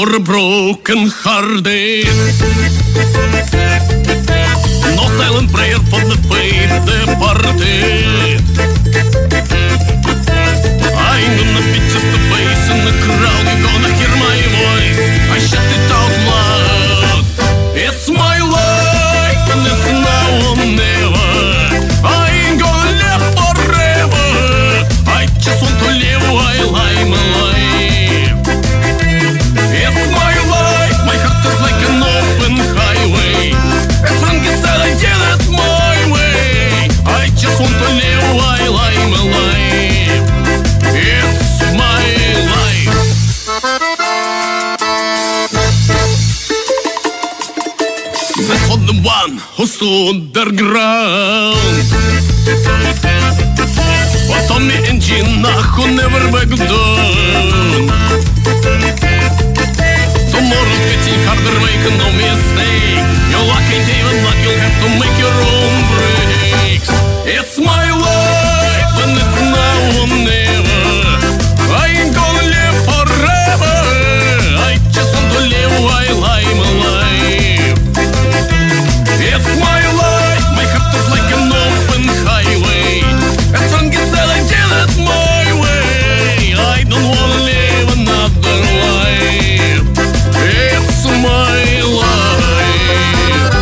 For a broken hearted, no silent prayer for the faith departed. I'm gonna be just a face in the crowd. You're gonna hear my voice. I shout it out loud. It's my life, and it's now or never. I ain't gonna live forever. I just want to live while I'm alive. One who stood their ground. But Tommy and Gina who never backed down. Tomorrow's getting harder, make no mistake. Your luck ain't even luck, you'll have to make your own breaks. It's my life and it's now or never. I ain't gonna live forever. I just want to live while I'm alive. It's my life, my heart is like an open highway. As long as I did it my way, I don't wanna live another life. It's my life.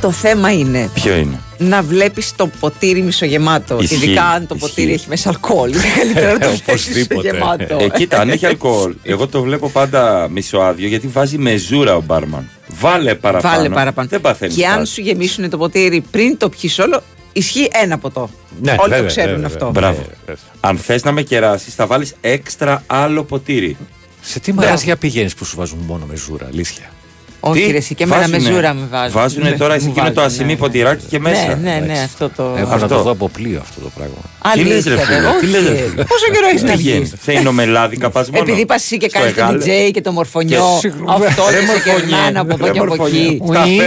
Το θέμα είναι. Ποιο είναι? Να βλέπεις το ποτήρι μισογεμάτο. Ισχύει, ειδικά αν το ποτήρι ισχύει. Έχει μέσα αλκοόλ. Καλύτερα να το βλέπεις μισογεμάτο. Κοίτα, αν έχει αλκοόλ, εγώ το βλέπω πάντα μισοάδιο γιατί βάζει μεζούρα ο μπάρμαν. Βάλε παραπάνω. Δεν παθαίνεις. Και αν σου γεμίσουν το ποτήρι πριν το πιεις όλο, ισχύει ένα ποτό. Ναι, όλοι βέβαια, το ξέρουν βέβαια, αυτό. Μπράβο. Αν θες να με κεράσεις, θα βάλεις έξτρα άλλο ποτήρι. Σε τι μαράζια πηγαίνεις που σου βάζουν μόνο μεζούρα, αλήθεια? Όχι, ρε, και εμένα μεζούρα με βάζουν. Βάζουνε τώρα εσύ εκείνο το ασημί ποτηράκι και μέσα. Ναι, αυτό το. Έχω να το δω από πλοίο αυτό το πράγμα. Αλήθεια, ρε. Πόσο καιρό έχει να βγει? Θέλει μελάδικα, πα μόνο. Επειδή πα εσύ και κάνει το DJ και το μορφωνιό. Αυτό και κερνάνε από εδώ και από εκεί.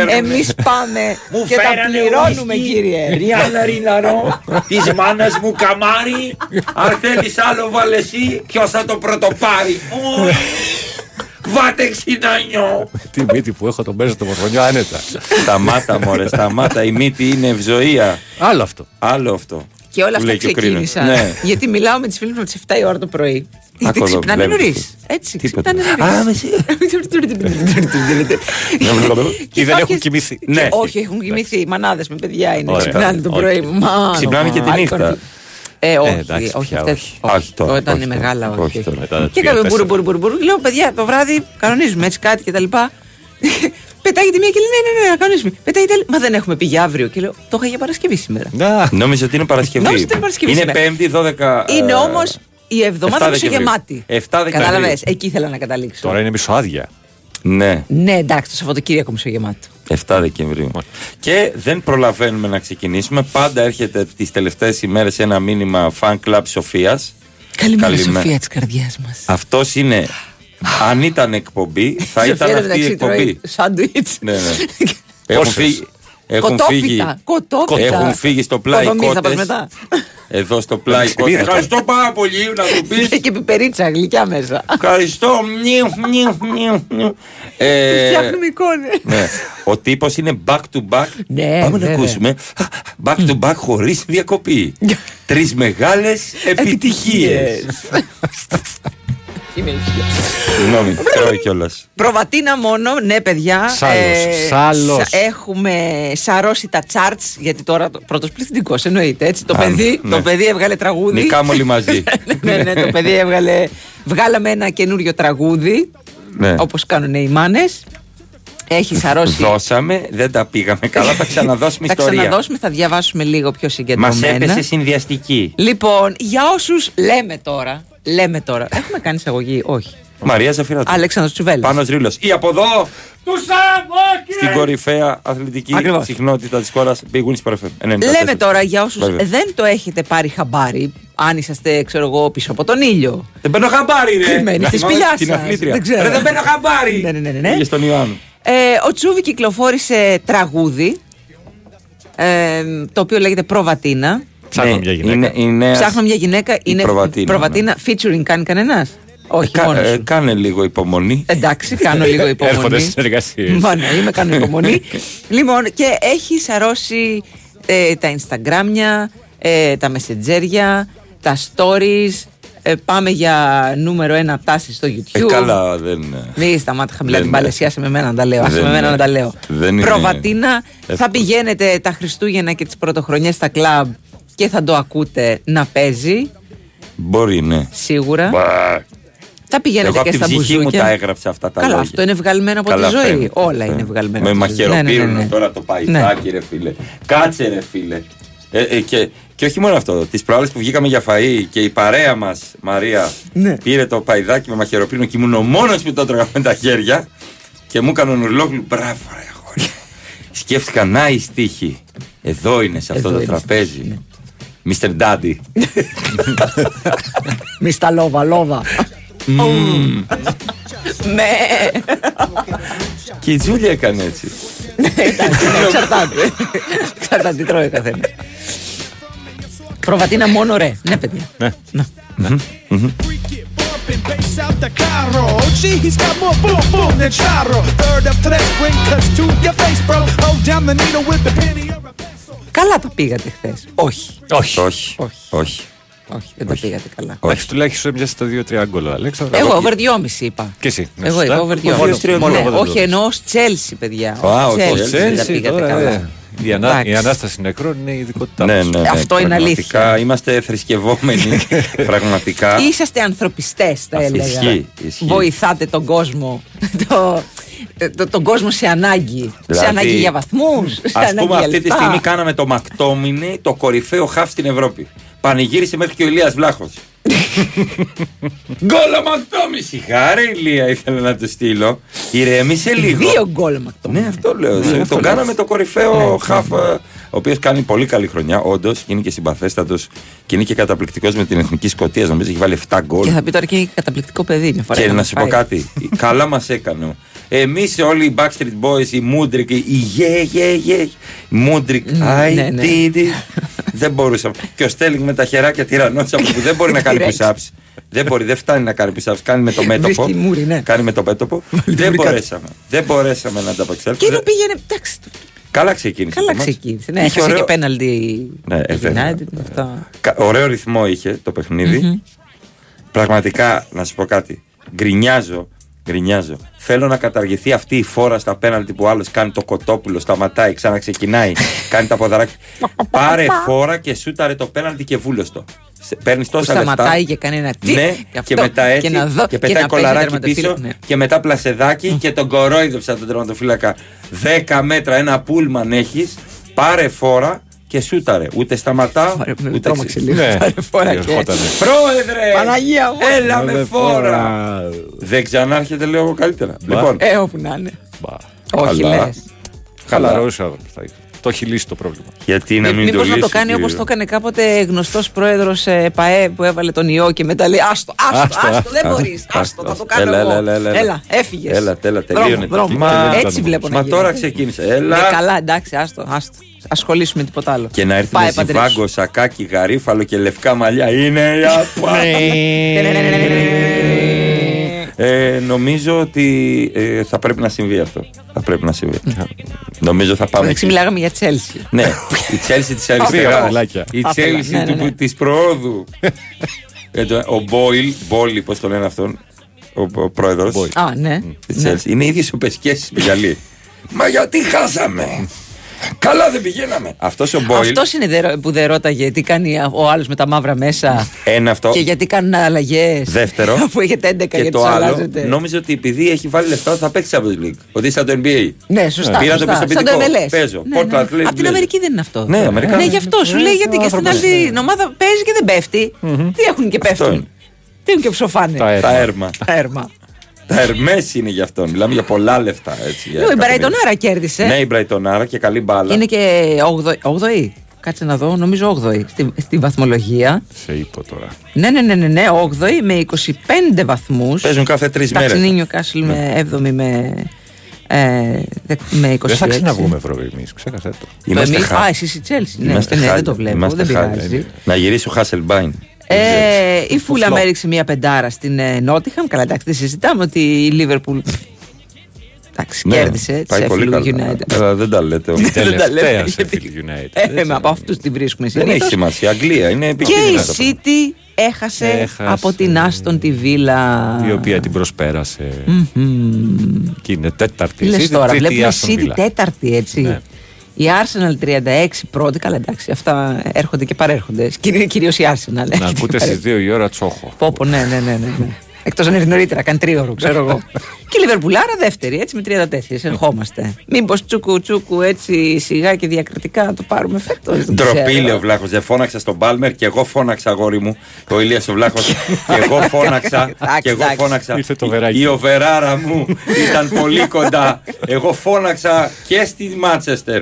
Εμεί πάμε και τα πληρώνουμε, κύριε. Ριάλα ριναρό, τη μάνα μου καμάρι. Αν θέλει άλλο, βάλε εσύ. Ποιο θα το πρωτοπάρει? Βάτε ξινάνιο! Τη μύτη που έχω το μέσα στο μορφωνιό άνετα. Σταμάτα μωρέ, σταμάτα. Η μύτη είναι ευζοία. Άλλο αυτό. Και όλα αυτά ξεκίνησαν. Γιατί μιλάω με τις φίλες μου από τις 7 η ώρα το πρωί. Γιατί ξυπνάνε νωρίς. Έτσι, ξυπνάνε νωρίς. Και δεν έχουν κοιμηθεί. Όχι, έχουν κοιμηθεί. Μανάδες με παιδιά είναι. Ξυπνάνε το πρωί. Ξυπνάνε και τη νύχτα. Όχι. Τώρα ήταν μεγάλα, όχι. Και έκαμε μπουρου. Λέω, παιδιά, το βράδυ κανονίζουμε έτσι κάτι κτλ. Πετάγεται μία και λέει, ναι, κανονίζουμε. Πετάγεται άλλη, μα δεν έχουμε πει για αύριο. Και λέω, το είχα για Παρασκευή σήμερα. Νόμιζα ότι είναι Παρασκευή. Είναι Πέμπτη, 12. Είναι όμως η εβδομάδα μισογεμάτη. Κατάλαβες, εκεί ήθελα να καταλήξω. Τώρα είναι μισοάδια. Ναι, εντάξει, το Σαββατοκύριακο μισογεμάτο. 7 Δεκεμβρίου. Και δεν προλαβαίνουμε να ξεκινήσουμε. Πάντα έρχεται τις τελευταίες ημέρες ένα μήνυμα Fan Club Σοφίας. Καλημέρα Σοφία της καρδιάς μας. Αυτός είναι. Αν ήταν εκπομπή, θα ήταν αυτή η εκπομπή. Σάντουιτς. Ναι. Έχουν φύγει στο πλάι κότες. Εδώ στο πλάι κότες. Ευχαριστώ πάρα πολύ να του πεις. Και πιπερίτσα γλυκιά μέσα. Ευχαριστώ. Φτιάχνουμε εικόνες. Ο τύπος είναι back to back. Πάμε να ακούσουμε. Back to back χωρίς διακοπή. Τρεις μεγάλες επιτυχίες. Συγγνώμη, τρώει κιόλας. Προβατίνα μόνο, ναι παιδιά. Έχουμε σαρώσει τα charts. Γιατί τώρα πρώτος πληθυντικός εννοείται έτσι. Το παιδί έβγαλε τραγούδι. Νικάμε όλοι μαζί. Ναι, το παιδί έβγαλε. Βγάλαμε ένα καινούριο τραγούδι, όπως κάνουν οι μάνες. Έχει σαρώσει. Δώσαμε, δεν τα πήγαμε καλά. Θα ξαναδώσουμε ιστορία. Θα διαβάσουμε λίγο πιο συγκεντρωμένα. Μας έπεσε συνδυαστική. Λοιπόν, για όσους λέμε τώρα. Έχουμε κάνει εισαγωγή, όχι. Μαρία Ζαφειράτου. Αλέξανδρος Τσουβέλας. Πάνος Ρίλος. Ή από εδώ. Στην κορυφαία αθλητική συχνότητα της χώρας. BWIN Superfans. Λέμε τώρα για όσους δεν το έχετε πάρει χαμπάρι. Αν είσαστε, ξέρω εγώ, πίσω από τον ήλιο. Δεν παίρνω χαμπάρι, ρε. Κρυμμένοι τη σπηλιά σας. Δεν παίρνω χαμπάρι. Ναι. Πήγε στον Ιωάννου. Ο Τσούβι κυκλοφόρησε τραγούδι, το οποίο λέγεται Προβατίνα. Ψάχνω μια γυναίκα. Ψάχνω μια γυναίκα, είναι Προβατίνα. Featuring κάνει κανένας? Όχι, κάνε λίγο υπομονή. Εντάξει, κάνω λίγο υπομονή. Έρχονται στις συνεργασίες. Είμαι, κάνω υπομονή. Λοιπόν, και έχει σαρώσει τα Instagramια, τα Messengerια, τα Stories. Πάμε για νούμερο 1 τάση στο YouTube. Καλά, δεν. Μη σταμάτα χαμηλά την παλαισιά, σε με μένα να τα λέω. Άσε με μένα να τα λέω. Προβατίνα, θα πηγαίνετε τα Χριστούγεννα και τις πρωτοχρονιές στα κλαμπ και θα το ακούτε να παίζει. Μπορεί, ναι. Σίγουρα. Τα πηγαίνετε και στα μπουζούκια. Εγώ από την ψυχή μου τα έγραψα αυτά τα λόγια. Καλά, αυτό είναι βγαλμένο από τη ζωή. Όλα είναι βγαλμένα. Με μαχαιροπύρουν τώρα το παϊτάκι, ρε φίλε. Κάτσε, ρε φίλε. Και όχι μόνο αυτό, τις προάλλες που βγήκαμε για φαΐ και η παρέα μας, Μαρία, ναι, πήρε το παϊδάκι με μαχαιροπύρνο και ήμουν ο μόνος που το έτρωγα με τα χέρια και μου έκανε ολόκληρο μπράβο ρε αγόρι. Σκέφτηκα, να η στίχη, εδώ είναι σε αυτό εδώ το τραπέζι, Mr. Daddy. Μιστα λόβα, λόβα. Ναι. Και η Τζούλια έκανε έτσι. Εξαρτάται τι τρώει καθένα. Προβατίνα μόνο ρε. Ναι παιδιά. Καλά τα πήγατε χθες? Όχι. Όχι. Όχι. Όχι. Όχι, δεν τα πήγατε καλά. Εντάξει, τουλάχιστον έπιασε τα 2-3 γκολ, Αλέξανδρο. Εγώ over 2,5 είπα. Και εσύ. Εγώ είπα over 2,5. Όχι, εννοώ ως Chelsea, παιδιά. Ως Chelsea πήγατε καλά. Η Ανάσταση Νεκρών είναι η ειδικότητά μας. Αυτό είναι αλήθεια. Είμαστε θρησκευόμενοι. Πραγματικά. Είσαστε ανθρωπιστές, θα έλεγα. Βοηθάτε τον κόσμο. Τον κόσμο σε ανάγκη. Δηλαδή, σε ανάγκη για βαθμούς. Ας πούμε, αυτή τη στιγμή κάναμε το McTominay το κορυφαίο χαφ στην Ευρώπη. Πανηγύρισε μέχρι και ο Ηλίας Βλάχος. Γκόλ ο McTominay. Σιγάρε Ηλία, ήθελα να το στείλω. Ηρέμησε λίγο. Δύο γκόλ ο McTominay. Ναι, αυτό λέω. Τον κάναμε το κορυφαίο χαφ. Ο οποίος κάνει πολύ καλή χρονιά, όντως. Είναι και συμπαθέστατος και είναι και καταπληκτικός με την Εθνική Σκωτία. Νομίζω έχει βάλει 7 γκολ. Και θα πει τώρα και καταπληκτικό παιδί μια φορά. Και να σου πω κάτι. Καλά μας έκανε. Εμείς όλοι οι Backstreet Boys, οι Μούντρικ, οι Μούντρικ, δεν μπορούσαμε. Και ο Στέλινγκ με τα χεράκια τυραννώτησα που δεν μπορεί να κάνει push-ups. Δεν μπορεί, δεν φτάνει να κάνει push-ups. Κάνει με το μέτωπο. Κάνει με το μέτωπο. Δεν μπορέσαμε. Δεν μπορέσαμε να ανταπεξέλθουμε. Και το πήγαινε. Καλά ξεκίνησε. Καλά ξεκίνησε. Ναι, είχε και πέναλτι. Ωραίο ρυθμό είχε το παιχνίδι. Πραγματικά να σου πω κάτι. Γκρινιάζω. Γκρινιάζω. Θέλω να καταργηθεί αυτή η φόρα στα πέναλτι που άλλος κάνει το κοτόπουλο, σταματάει, ξαναξεκινάει, κάνει τα ποδαράκια. Πάρε φόρα και σούταρε το πέναλτι και βούλωστο. Παίρνει τόσα λεφτά. Σταματάει και κάνει ένα τσικ. Ναι, και μετά έτσι. Και πετάει κολαράκι πίσω. Ναι. Και μετά πλασεδάκι και τον κορόιδεψα τον τερματοφύλακα. 10 μέτρα ένα πούλμαν έχει. Πάρε φόρα και σούταρε. Ούτε σταματά. Ούτε τρόμαξε λίγο. Πρόεδρε! Παναγία μου! Έλα με φόρα! Δεν ξανάρχεται, λέω εγώ καλύτερα. Λοιπόν. Όπου να είναι. Όχι, λες. Χαλαρώσα αυτά. Το έχει λύσει το πρόβλημα. Γιατί να μην το λύσει? Να το κάνει όπως το έκανε κάποτε γνωστός πρόεδρος ΠΑΕ που έβαλε τον ιό και μετά λέει άστο, άστο, δεν μπορείς. Άστο, θα το κάνω εγώ. Έλα, έφυγες. Έλα, τελείωνε. Έτσι βλέπω να γίνει. Μα τώρα ξεκίνησε. Έλα. Καλά, εντάξει, άστο. Ασχολήσουμε τίποτα άλλο. Και να έρθουμε σε Βάγκο, σακάκι, γαρίφαλο και λευκά μαλλιά. Είναι η νομίζω ότι θα πρέπει να συμβεί αυτό. Θα πρέπει να συμβεί. Νομίζω θα πάμε. Εντάξει, μιλάγαμε για Chelsea. Ναι, η Chelsea της αριστεράς. Η Chelsea της προόδου. Ο Μπόιλ, πώς το λένε αυτόν, ο πρόεδρος. Α, ναι. Είναι ίδιες οπεσκές στη Γαλλία. Μα γιατί χάσαμε? Καλά δεν πηγαίναμε. Αυτός ο Μπόιλ. Αυτός είναι που δεν ρώταγε τι κάνει ο άλλος με τα μαύρα μέσα. Ένα αυτό. Και γιατί κάνουν αλλαγές. Δεύτερο. Αφού έχετε 11 και για το άλλο. Νόμιζε ότι επειδή έχει βάλει λεφτά θα παίξει από Champions League. Ότι είσαι από το NBA. Ναι, σωστά. Πήρα το πιστοποιητικό. Παίζω. Από την Αμερική δεν είναι αυτό. Ναι, Αμερική. Ναι, γι' αυτό σου λέει, γιατί και στην άλλη ομάδα παίζει και δεν πέφτει. Τι έχουν και πέφτουν. Τι έχουν και ψοφάνε. Τα έρμα. Τα Ερμές είναι γι' αυτό. Μιλάμε για πολλά λεφτά. Έτσι, για η Μπραϊτονάρα κέρδισε. Ναι, η Μπραϊτονάρα και καλή μπάλα. Είναι και 8η. Κάτσε να δω, νομίζω 8η στη βαθμολογία. Σε είπα τώρα. Ναι, 8η με 25 βαθμούς. Παίζουν κάθε 3 μέρες. Ταξινί Νιουκάσιλ με 7η με με 26. Δεν θα ξαναβγούμε Ευρώπη εμείς, ξέχασα το. Είμαστε χάρη. Α, εσείς η Chelsea, ναι, δεν το βλέπω, δεν πειράζει. Να γυρίσει ο Χάσελμπάιν. Η Φούλαμ έριξε μία πεντάρα στην Νότιχαμ. Καλά, εντάξει, δεν συζητάμε ότι η Λίβερπουλ. Εντάξει, κέρδισε τη Sheffield United. Δεν τα λέτε όμως. Τελευταία Sheffield United. Από αυτούς την βρίσκουμε συνήθως. Δεν έχει σημασία, Αγγλία είναι επικίνδυνα. Και η City έχασε από την Άστον τη Βίλα. Η οποία την προσπέρασε. Και είναι τέταρτη. Λες τώρα, βλέπουμε City τέταρτη, έτσι. Η Arsenal 36 πρώτη, καλά εντάξει, αυτά έρχονται και παρέρχονται. Κυρίως η Arsenal. Να ακούτε στις 2 η ώρα τσόχο. Πόπο, ναι. Εκτός αν έρθει νωρίτερα, κάνει 3 ώρες, ξέρω εγώ. Και η Λιβερπουλάρα δεύτερη, έτσι με 34, ερχόμαστε. Μήπως τσούκου, έτσι σιγά και διακριτικά το πάρουμε φέτος. Ντροπή, λέει ο Βλάχος. Δεν φώναξα στον Πάλμερ και εγώ φώναξα, αγόρι μου. Ο Ηλίας ο Βλάχος. Και εγώ φώναξα. Η οβεράρα μου ήταν πολύ κοντά. Εγώ φώναξα και στη Μάντσεστερ.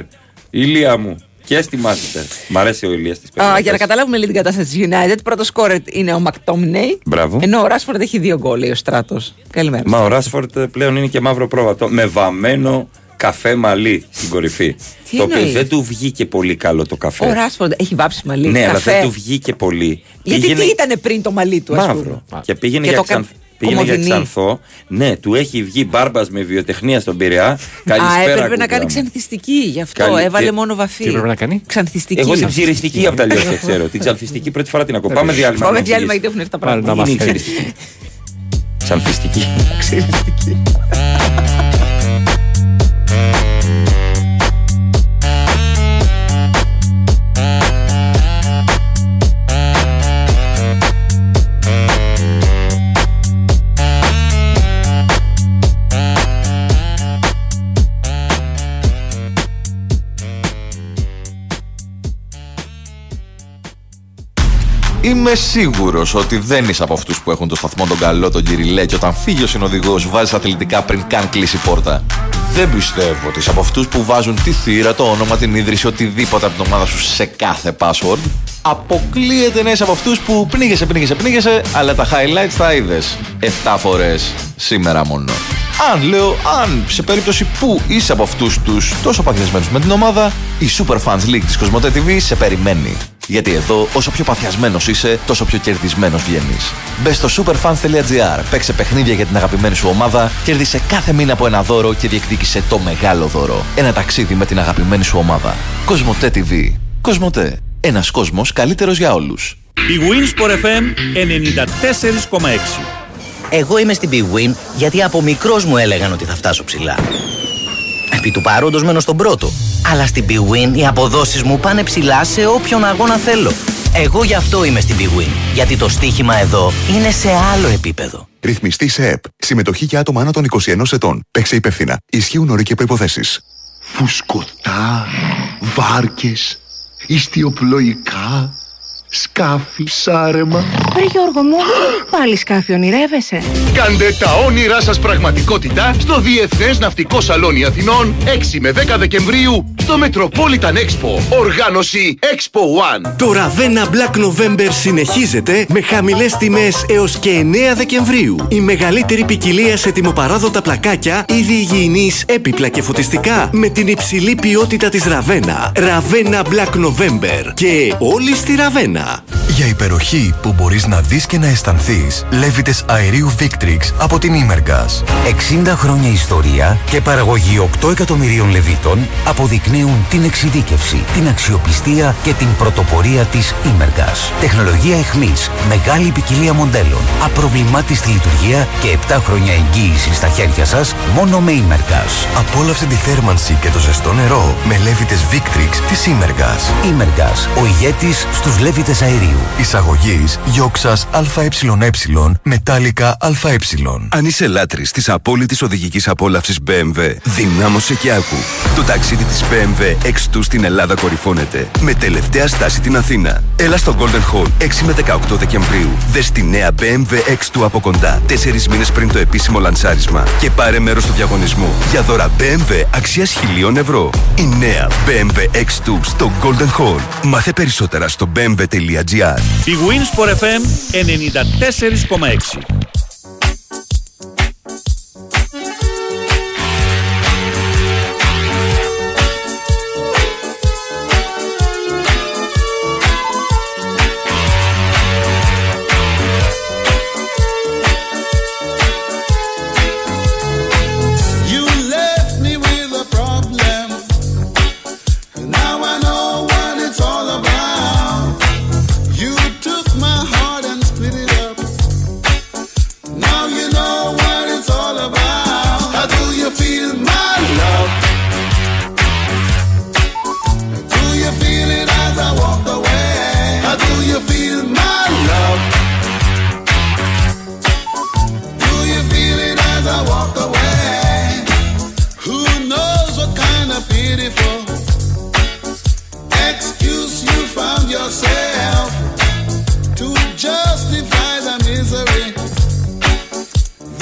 Ηλία μου. Και στη Μάντσεστερ. Μ' αρέσει ο Ηλίας της περιοχής. Για να καταλάβουμε λίγο την κατάσταση της United, πρώτο σκόρερ είναι ο McTominay. Μπράβο. Ενώ ο Rashford έχει 2 γκολ, λέει ο Στράτος. Καλημέρα. Μα ο Rashford πλέον είναι και μαύρο πρόβατο. Με βαμμένο καφέ μαλλί στην κορυφή. Το οποίο δεν του βγήκε πολύ καλό το καφέ. Ο Rashford έχει βάψει μαλλί. Ναι, καφέ. Αλλά δεν του βγήκε πολύ. Γιατί πήγαινε... τι ήταν πριν το μαλλί του, μαύρο. Και πήγαινε και για πήγαινε για Ξανθό. Ναι, του έχει βγει μπάρμπας με βιοτεχνία στον Πειραιά. Καλησπέρα. Έπρεπε να κάνει ξανθιστική, γι' αυτό έβαλε μόνο βαφή. Τι πρέπει να κάνει? Ξανθιστική. Εγώ την ψιριστική απ' τα λιώσια ξέρω. Την ξανθιστική πρώτη φορά την ακούω. Πάμε διάλειμμα. Πάμε διάλειμμα γιατί έχουν 7 πράγματα. Είναι ξυριστική. Ξανθιστική. Ξυριστική. Είμαι σίγουρος ότι δεν είσαι από αυτούς που έχουν το σταθμό τον καλό τον Κυριλέ και όταν φύγει ο συνοδηγός βάζεις αθλητικά πριν καν κλείσει πόρτα. Δεν πιστεύω ότι είσαι από αυτούς που βάζουν τη θύρα, το όνομα, την ίδρυση, οτιδήποτε από την ομάδα σου σε κάθε password. Αποκλείεται να είσαι από αυτούς που πνίγεσαι, αλλά τα highlights τα είδες 7 φορές σήμερα μόνο. Αν σε περίπτωση που είσαι από αυτούς τους τόσο παθιασμένους με την ομάδα, η Superfans League της Cosmote TV σε περιμένει. Γιατί εδώ, όσο πιο παθιασμένος είσαι, τόσο πιο κερδισμένος βγαίνεις. Μπες στο superfans.gr, παίξε παιχνίδια για την αγαπημένη σου ομάδα, κέρδισε κάθε μήνα από ένα δώρο και διεκδίκησε το μεγάλο δώρο. Ένα ταξίδι με την αγαπημένη σου ομάδα. Cosmote TV. Cosmote. Ένας κόσμος καλύτερος για όλους. Η Winsport FM 94,6. Εγώ είμαι στην BWIN γιατί από μικρός μου έλεγαν ότι θα φτάσω ψηλά. Επί του παρόντος μένω στον πρώτο. Αλλά στην BWIN οι αποδόσεις μου πάνε ψηλά σε όποιον αγώνα θέλω. Εγώ γι' αυτό είμαι στην BWIN. Γιατί το στοίχημα εδώ είναι σε άλλο επίπεδο. Ρυθμιστή σε ΕΠ. Συμμετοχή για άτομα άνω των 21 ετών. Παίξε υπεύθυνα. Ισχύουν όροι και προϋποθέσεις. Φουσκωτά, βάρκες, ιστιοπλοϊκά, σκάφη, ψάρεμα. Ρε Γιώργο μου, πάλι σκάφη ονειρεύεσαι? Κάντε τα όνειρά σας πραγματικότητα στο Διεθνές Ναυτικό Σαλόνι Αθηνών 6 με 10 Δεκεμβρίου στο Metropolitan Expo. Οργάνωση Expo One. Το Ravenna Black November συνεχίζεται με χαμηλές τιμές έως και 9 Δεκεμβρίου. Η μεγαλύτερη ποικιλία σε τιμοπαράδοτα πλακάκια, είδη υγιεινής, έπιπλα και φωτιστικά με την υψηλή ποιότητα της Ravenna. Ravenna Black November και όλοι στη Ravenna. Για υπεροχή που μπορείς να δεις και να αισθανθείς, λέβητες αερίου Victrix από την Immergas. 60 χρόνια ιστορία και παραγωγή 8 εκατομμυρίων λεβίτων αποδεικνύουν την εξειδίκευση, την αξιοπιστία και την πρωτοπορία της Immergas. Τεχνολογία εχμής, μεγάλη ποικιλία μοντέλων, απροβλημάτιστη λειτουργία και 7 χρόνια εγγύηση στα χέρια σας μόνο με Immergas. Απόλαυσε τη θέρμανση και το ζεστό νερό με λέβητες Victrix της Immergas. Immergas, ο ηγέτης στους λέβητες αερίου. Εισαγωγής Γιόξας ΑΕ Μετάλλικα ΑΕ. Αν είσαι λάτρης της απόλυτης οδηγικής απόλαυσης BMW, δυνάμωσε και άκου. Το ταξίδι της BMW X2 στην Ελλάδα κορυφώνεται με τελευταία στάση την Αθήνα. Έλα στο Golden Hall 6 με 18 Δεκεμβρίου. Δες τη νέα BMW X2 από κοντά 4 μήνες πριν το επίσημο λανσάρισμα και πάρε μέρος στο διαγωνισμό για δώρα BMW αξίας 1.000 ευρώ. Η νέα BMW X2 στο Golden Hall. Μάθε περισσότερα στο BMW. Η Winsport FM 94,6. kind of beautiful excuse you found yourself to justify the misery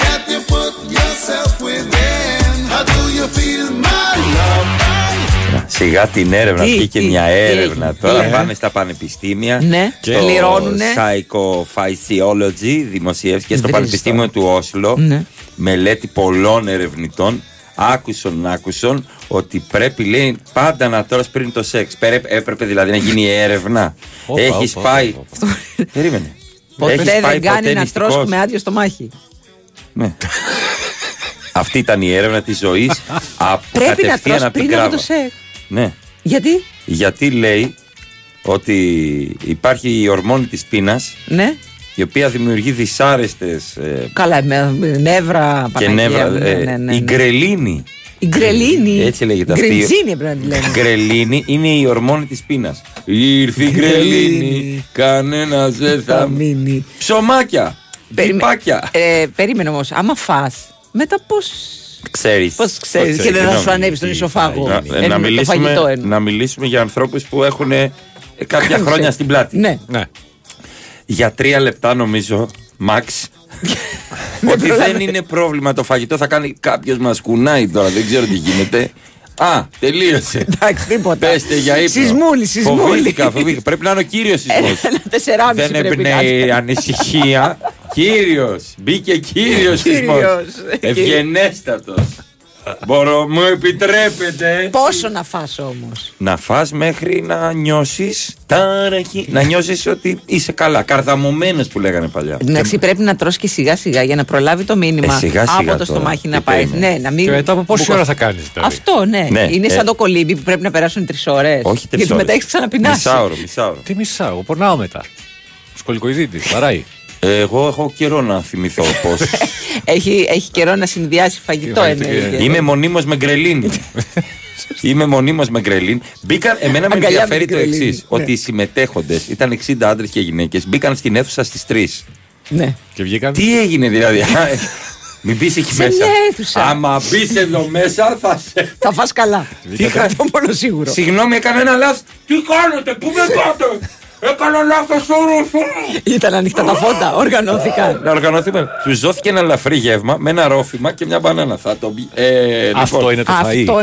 that you put yourself within. How do you feel, my love? Σιγά την έρευνα, βγήκε μια έρευνα τώρα. Πάμε στα πανεπιστήμια. Ναι, το Psychophysiology δημοσιεύτηκε στο Πανεπιστήμιο του Όσλο. Ναι. Μελέτη πολλών ερευνητών. Άκουσαν ότι πρέπει, λέει, πάντα να τρως πριν το σεξ. Έπρεπε δηλαδή να γίνει η έρευνα. Έχεις πάει. Περίμενε. Ποτέ δεν κάνει να τρως με άδειο στο μάχη. Ναι. Αυτή ήταν η έρευνα της ζωής. Πρέπει να τρως πριν από το σεξ. Ναι. Γιατί? Γιατί λέει ότι υπάρχει η ορμόνη της πείνας. Ναι. Η οποία δημιουργεί δυσάρεστες. Καλά, νεύρα, και νεύρα. Η γκρελίνη. Η γκρελίνη. Έτσι λέγεται αυτή. Γκρελίνη πρέπει να τη λέμε. Γκρελίνη είναι η ορμόνη της πείνας. Ήρθε η γκρελίνη, κανένας δεν θα μείνει. Ψωμάκια. Πιπάκια. Περίμενε όμως, άμα φας, μετά πώς. Ξέρεις. Πώς ξέρεις και δεν θα σου ανέβει τον ισοφάγο. Να μιλήσουμε για ανθρώπους που έχουν κάποια χρόνια στην πλάτη. Ναι. Για 3 λεπτά νομίζω, Μαξ, ότι δεν είναι πρόβλημα το φαγητό. Θα κάνει κάποιος μας κουνάει τώρα, δεν ξέρω τι γίνεται. Α, τελείωσε. Εντάξει, τίποτα. Πέστε για ύπνο. Σεισμούλη. Φοβήθηκα. Πρέπει να είναι ο κύριος σεισμός. Δεν έπαιρνε ανησυχία. Κύριος, μπήκε κύριος σεισμός. Ευγενέστατος. Μου επιτρέπετε. Πόσο να φας όμως? Να φας μέχρι να νιώσεις ταραχή. Να νιώσεις ότι είσαι καλά. Καρδαμωμένος που λέγανε παλιά. Εντάξει, πρέπει να τρως και σιγά σιγά για να προλάβει το μήνυμα σιγά από το στομάχι να πάει. Ναι, να μην. Και μετά από πόση ώρα θα κάνεις τώρα? Αυτό, ναι. Είναι σαν το κολύμπι που πρέπει να περάσουν 3 ώρες. Όχι 3 ώρες. Γιατί μετά έχεις ξαναπεινάσει. Μισάωρο. Τι μισάωρο, πονάω μετά. Σκολικοειδίτη, παράει. Εγώ έχω καιρό να θυμηθώ πώς. Έχει καιρό να συνδυάσει φαγητό. Είμαι μονίμως με γκρελίνη. Μπήκαν, εμένα με ενδιαφέρει το εξής. Ότι οι συμμετέχοντες ήταν 60 άντρες και γυναίκες. Μπήκαν στην αίθουσα στις 3. Ναι. Και βγήκαν. Τι έγινε δηλαδή? Μην μπεις εκεί μέσα. Άμα μπεις εδώ μέσα θα σε. Θα φας καλά. Τι είχα μόνο σίγουρο. Συγγνώμη, έκανα ένα λάθος. Τι κάνετε, πού με πάτε? Έκανα λάθος όρο. Ήταν ανοιχτά τα φώτα, οργανώθηκαν. Τους δόθηκε ένα ελαφρύ γεύμα με ένα ρόφημα και μια μπανάνα. Αυτό είναι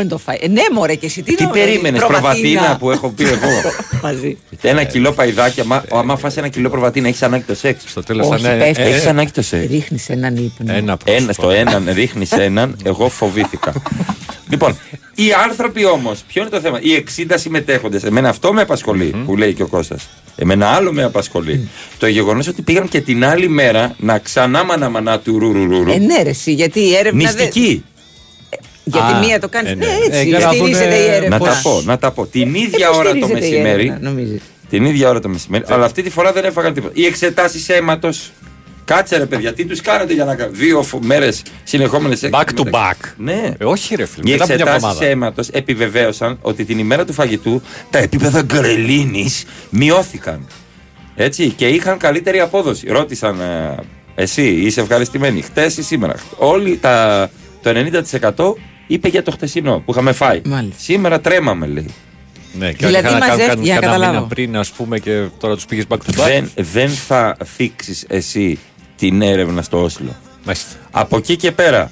το φαΐ. Ναι, μωρέ, και εσύ τι περίμενες? Προβατίνα που έχω πει εγώ. Ένα κιλό παϊδάκια. Άμα φας ένα κιλό προβατίνα, έχεις ανάγκη το σεξ. Στο τέλος έχεις ανάγκη το σεξ. Ρίχνεις έναν ύπνο. Στο έναν ρίχνεις έναν. Εγώ φοβήθηκα. Λοιπόν, οι άνθρωποι όμως, ποιο είναι το θέμα? Οι 60 συμμετέχοντες, εμένα αυτό με απασχολεί, που λέει και ο Κώστας. Εμένα άλλο με απασχολεί. Το γεγονός ότι πήγαν και την άλλη μέρα να ξανά μαναμανά του ρουρουρουρου. Ενέρεση, γιατί η έρευνα. Μυστική. Γιατί μία το κάνεις. Ναι, έτσι. Στηρίζεται η έρευνα. Να τα πω. Την ίδια ώρα το μεσημέρι. Αλλά αυτή τη φορά δεν έφαγαν τίποτα. Οι εξετάσεις αίματος. Κάτσε ρε παιδιά, τι τους κάνετε για να κάνουν 2 μέρες συνεχόμενες back to back? Ναι. Όχι ρε φίλε. Οι εξετάσεις αίματος επιβεβαίωσαν ότι την ημέρα του φαγητού τα επίπεδα γκρελίνης μειώθηκαν. Έτσι, και είχαν καλύτερη απόδοση. Ρώτησαν, εσύ είσαι ευχαριστημένη χτες ή σήμερα? Όλοι το 90% είπε για το χτεσινό που είχαμε φάει. Μάλιστα. Σήμερα τρέμαμε, λέει. Ναι, και δηλαδή μαζεύτηκε για να καταλάβω. Πριν, ας πούμε, και τώρα τους πήγες back to back. Δεν θα θίξεις εσύ την έρευνα στο Όσλο. Μάλιστα. Από εκεί και πέρα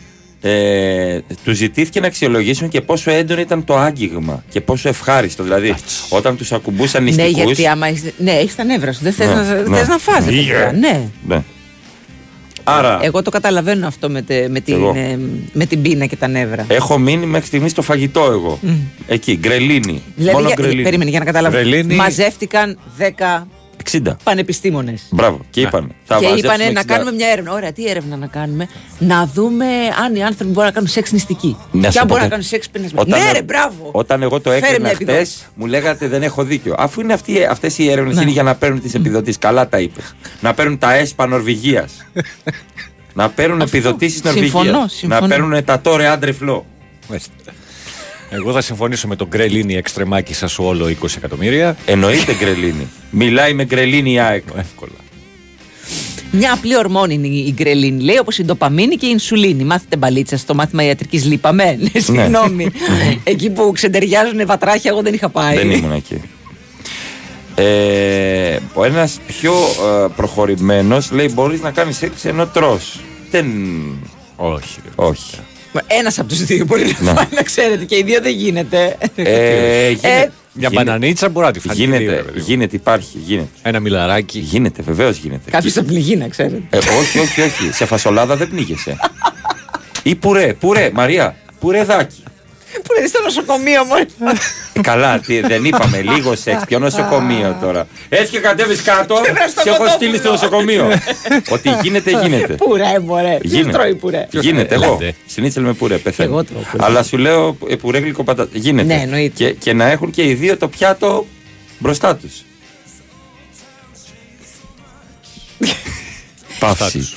τους ζητήθηκε να αξιολογήσουν και πόσο έντονο ήταν το άγγιγμα και πόσο ευχάριστο. Δηλαδή όταν τους ακουμπούσαν νηστικούς. Ναι, γιατί άμα έχεις τα νεύρα σου, δεν θες να φας. Ναι. Άρα, εγώ το καταλαβαίνω αυτό με την πείνα και τα νεύρα. Έχω μείνει μέχρι στιγμή στο φαγητό εγώ. Εκεί, γκρελίνη. Δηλαδή, μόνο γκρελίνη. Περίμενε για να καταλάβω. Γκρελίνη. Μαζεύτηκαν 10 πανεπιστήμονες. Μπράβο. Και είπανε να κάνουμε μια έρευνα. Ωραία, τι έρευνα να κάνουμε? Να δούμε αν οι άνθρωποι μπορούν να κάνουν σεξ νηστική. Και αν μπορούν να κάνουν σεξ πεινασμένοι. Ναι, ρε, μπράβο. Όταν εγώ το έκανα χτες, μου λέγατε δεν έχω δίκιο. Αφού αυτές οι έρευνες είναι για να παίρνουν τις επιδοτήσεις. Καλά τα είπες. Να παίρνουν τα ΕΣΠΑ Νορβηγίας. Να παίρνουν επιδοτήσεις Νορβηγίας. Να παίρνουν τα Τόρε Άντρε Φλό. Εγώ θα συμφωνήσω με τον Γκρελίνη εξτρεμάκι σας όλο 20 εκατομμύρια. Εννοείται Γκρελίνη. Μιλάει με Γκρελίνη η ΑΕΚ. Εύκολα. Μια απλή ορμόνη είναι η γκρελίνη, λέει, όπως η ντοπαμίνη και η ινσουλίνη. Μάθετε μπαλίτσα στο μάθημα ιατρικής λείπαμε. Συγγνώμη. Εκεί που ξεντεριάζουν βατράχια, εγώ δεν είχα πάει. Δεν ήμουν εκεί. Ο ένας πιο προχωρημένος λέει: μπορείς να κάνεις σεξ ενώ τρως. Δεν. Όχι. Όχι. Ένας από τους δύο μπορεί να πάει, να ξέρετε, και οι δύο δεν γίνεται. Μια μπανανίτσα μπορεί να τη φάει. Γίνεται, υπάρχει. Γίνεται. Ένα μιλαράκι. Γίνεται, βεβαίως γίνεται. Κάποιος θα πνιγεί, να ξέρετε. Όχι. Σε φασολάδα δεν πνίγεσαι. Ή πουρέ, Μαρία, πουρέδάκι. Που είναι στο νοσοκομείο μόνο. Καλά, δεν είπαμε λίγο σεξ. Ποιο νοσοκομείο τώρα. Έτσι και κατέβεις κάτω, σε έχω στείλει στο νοσοκομείο. Ότι γίνεται. Πουρέ, μωρέ. Ποιος τρώει πουρέ? Γίνεται, εγώ. Συνήθως με πουρέ, πεθαίνω. Αλλά σου λέω πουρέ γλυκό πατάτα. Γίνεται. Και να έχουν και οι δύο το πιάτο μπροστά τους.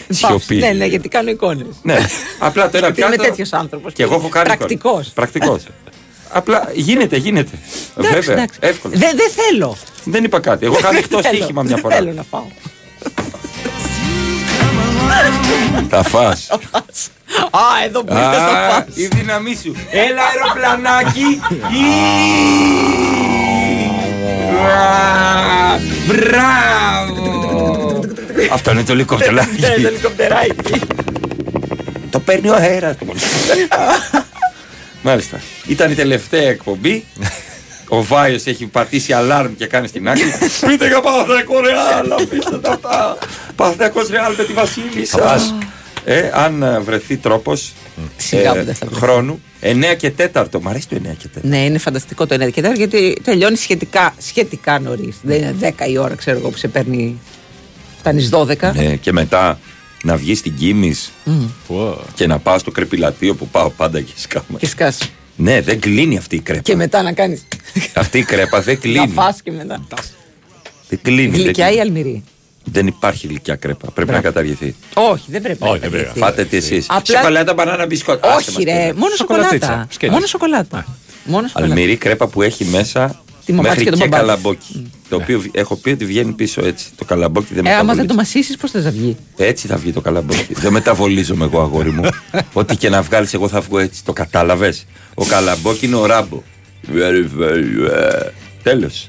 Σιωπή. Ναι, γιατί κάνω εικόνες. Ναι, απλά το ένα πιάτο. Είμαι τέτοιος άνθρωπος. Και εγώ έχω κάνει εικόνες. Πρακτικός. Απλά γίνεται. Βέβαια, εύκολα. Δεν θέλω. Δεν είπα κάτι. Εγώ κάνω εκτός στοίχημα μια φορά. Δεν θέλω να φάω. Θα φας. Εδώ που ήρθες θα φας. Η δύναμή σου. Έλα αεροπλανάκι. Μπράβο. Αυτό είναι το ελικόπτεράκι. Ναι, το ελικόπτεράκι. Το παίρνει ο αέρας. Μάλιστα. Ήταν η τελευταία εκπομπή. Ο Βάιος έχει πατήσει αλάρμ και κάνει στην άκρη. Πείτε για Παναθηναϊκό Ρεάλ, αφήστε τα αυτά. Παναθηναϊκός Ρεάλ με τη Βασίλισσα. Αν βρεθεί τρόπος χρόνου. 9 και 4. Μ' αρέσει το 9 και 4. Ναι, είναι φανταστικό το 9 και 4 γιατί τελειώνει σχετικά νωρίς. Δεν είναι 10 η ώρα, ξέρω εγώ, που σε παίρνει. Φτάνεις 12. Ναι, και μετά να βγεις στην Κίμης και να πας στο κρεπηλατείο που πάω πάντα και σκάμα. Και σκάς. Ναι, δεν κλείνει αυτή η κρέπα. Και μετά να κάνεις. Αυτή η κρέπα δεν κλείνει. Να φας και μετά. Δεν κλείνει. Γλυκιά ή αλμυρή? Δεν υπάρχει γλυκιά κρέπα. Πρέπει να καταργηθεί. Όχι, δεν πρέπει. Φάτε τι εσείς. Σοκολάτα, μπανάνα, μπισκότα. Όχι, ρε. Μόνο σοκολάτα. Μόνο σοκολάτα. Αλμυρή κρέπα που έχει μέσα. Μέχρι και καλαμπόκι. Το οποίο έχω πει ότι βγαίνει πίσω έτσι. Το καλαμπόκι δεν μεταβολίζει. Άμα δεν το μασίσεις, πώς θα βγει? Έτσι θα βγει το καλαμπόκι. Δεν μεταβολίζομαι εγώ, αγόρι μου. Ό,τι και να βγάλεις, εγώ θα βγω έτσι. Το κατάλαβες? Ο καλαμπόκι είναι ο Ράμπο. Τέλος.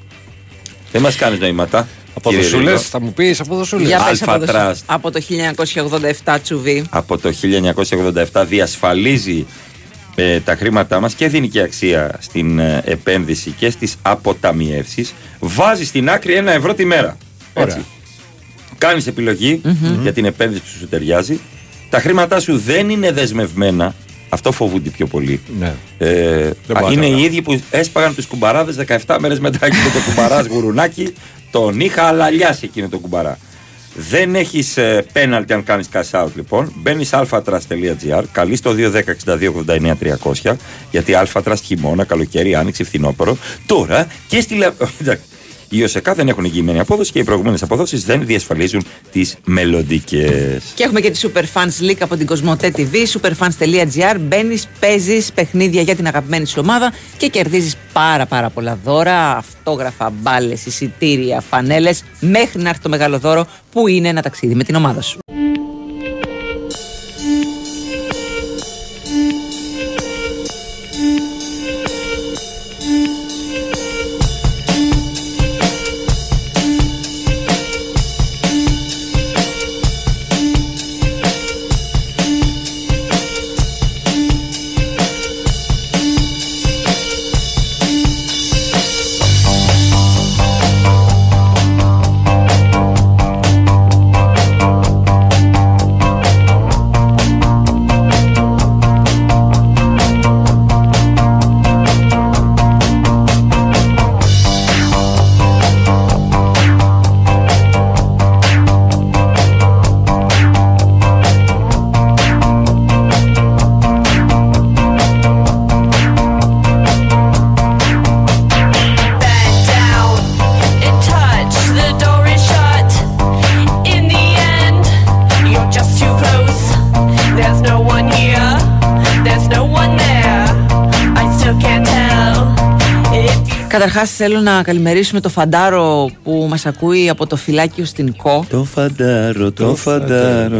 Δεν μας κάνεις νοήματα. Αποδοσούλες, θα μου πεις αποδοσούλες. Αλφατράς. Από το 1987, Τσουβί. Από το 1987 διασφαλίζει τα χρήματά μας και δίνει και αξία στην επένδυση και στις αποταμιεύσεις. Βάζει στην άκρη €1 τη μέρα. Έτσι. Κάνεις επιλογή για την επένδυση που σου ταιριάζει. Τα χρήματά σου δεν είναι δεσμευμένα. Αυτό φοβούνται πιο πολύ. Ναι. Είναι οι ίδιοι που έσπαγαν τους κουμπαράδες 17 μέρες μετά εκείνο το κουμπαράς γουρουνάκι. Τον είχα αλαλιάσει εκείνο το κουμπαρά. Δεν έχεις πέναλτι αν κάνεις cash out, λοιπόν. Μπαίνεις alphatras.gr, καλείς το 210-62-89-300, γιατί alphatras χειμώνα, καλοκαίρι, άνοιξη, φθινόπωρο. Τώρα και στη οι ΟΣΕΚΑ δεν έχουν εγγυημένη απόδοση και οι προηγούμενες αποδόσεις δεν διασφαλίζουν τις μελλοντικές. Και έχουμε και τη Superfans League από την Cosmote TV. Superfans.gr. Μπαίνεις, παίζεις παιχνίδια για την αγαπημένη σου ομάδα και κερδίζεις πάρα πολλά δώρα. Αυτόγραφα, μπάλες, εισιτήρια, φανέλες. Μέχρι να έρθει το μεγάλο δώρο που είναι ένα ταξίδι με την ομάδα σου. Καταρχάς θέλω να καλημερίσουμε το Φαντάρο που μας ακούει από το φυλάκιο στην ΚΟ. Το Φαντάρο, το Φαντάρο.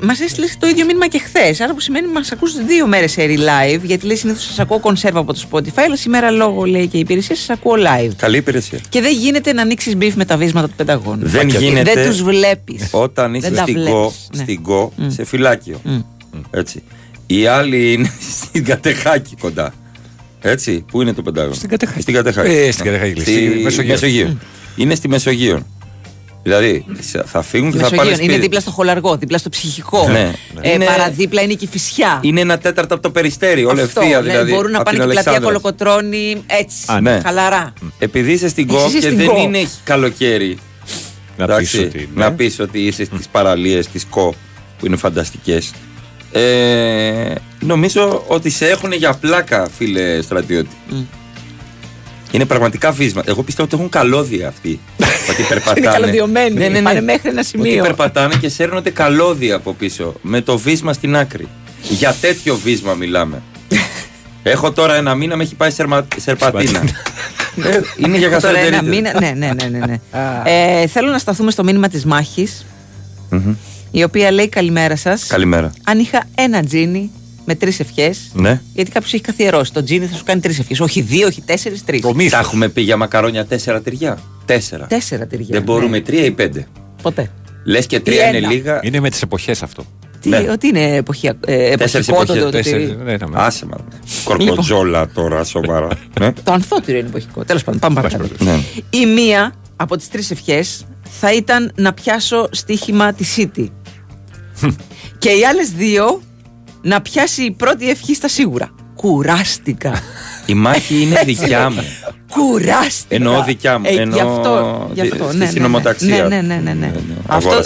Μας έστειλε το ίδιο μήνυμα και χθες, άρα που σημαίνει μας ακούς δύο μέρες live, γιατί λέει συνήθως σας ακούω κονσέρβα από το Spotify, αλλά σήμερα λόγω λέει και υπηρεσία σας ακούω live. Καλή υπηρεσία. Και δεν γίνεται να ανοίξεις μπιφ με τα βίσματα του Πενταγώνου. Δεν γίνεται. Δεν τους βλέπεις. Όταν είσαι στην ΚΟ, σε φυλάκιο. Έτσι. Οι άλλοι είναι στην Κατεχάκη κοντά. Έτσι, πού είναι το Πεντάγωνο? Στην Κατεχάκη. Στην Κατεχάκη. Στη Μεσογείο. Μεσογείο. Είναι στη Μεσογείο. Δηλαδή θα φύγουν και Μεσογείο. Θα πάνε. Είναι δίπλα στο Χολαργό, δίπλα στο Ψυχικό. Ναι. Είναι... παραδίπλα είναι και η Φυσιά. Είναι ένα τέταρτο από το Περιστέρι, όλη ευθεία δηλαδή. Ναι, μπορούν να πάνε και πλατεία Κολοκοτρώνη, έτσι. Α, ναι. Χαλαρά. Επειδή είσαι στην ΚΟ και δεν είναι καλοκαίρι. Να πεις ότι είσαι στις παραλίες της ΚΟ που είναι φανταστικές. Νομίζω ότι σε έχουν για πλάκα, φίλε στρατιώτη. Είναι πραγματικά βίσμα. Εγώ πιστεύω ότι έχουν καλώδια αυτοί. Ότι περπατάνε. Είναι καλωδιωμένοι. Ναι, ναι, ναι. Πάνε μέχρι ένα σημείο. Ότι περπατάνε και σέρνονται καλώδια από πίσω. Με το βίσμα στην άκρη. Για τέτοιο βίσμα μιλάμε. Έχω τώρα ένα μήνα, με έχει πάει σερπατίνα. Είναι για καθένα μήνα. Ναι. Θέλω να σταθούμε στο μήνυμα της μάχης. Η οποία λέει καλημέρα σας. Καλημέρα. Αν είχα ένα τζίνι με τρεις ευχές. Ναι. Γιατί κάποιος έχει καθιερώσει. Το τζίνι θα σου κάνει τρεις ευχές. Όχι δύο, όχι τέσσερις, τρεις. Τα έχουμε πει για μακαρόνια τέσσερα τυριά. Τέσσερα τυριά. Δεν μπορούμε τρία ή πέντε. Ποτέ. Λες και τρία είναι λίγα. Είναι με τις εποχές αυτό. Ότι είναι εποχιακό. Τέσσερις εποχές. Άσε μα. Κορκοτζόλα τώρα σοβαρά. Το ανθότυρο είναι εποχικό. Τέλος πάντων, πάμε παρακάτω. Η μία από τις τρεις ευχές θα ήταν να πιάσω στοίχημα τη City. Και οι άλλες δύο να πιάσει η πρώτη ευχή στα σίγουρα. Κουράστηκα. Η μάχη είναι δικιά μου. Κουράστηκα. Εννοώ δικιά μου. Γι' αυτό. Στη συνωμοταξία. Ναι. Αυτό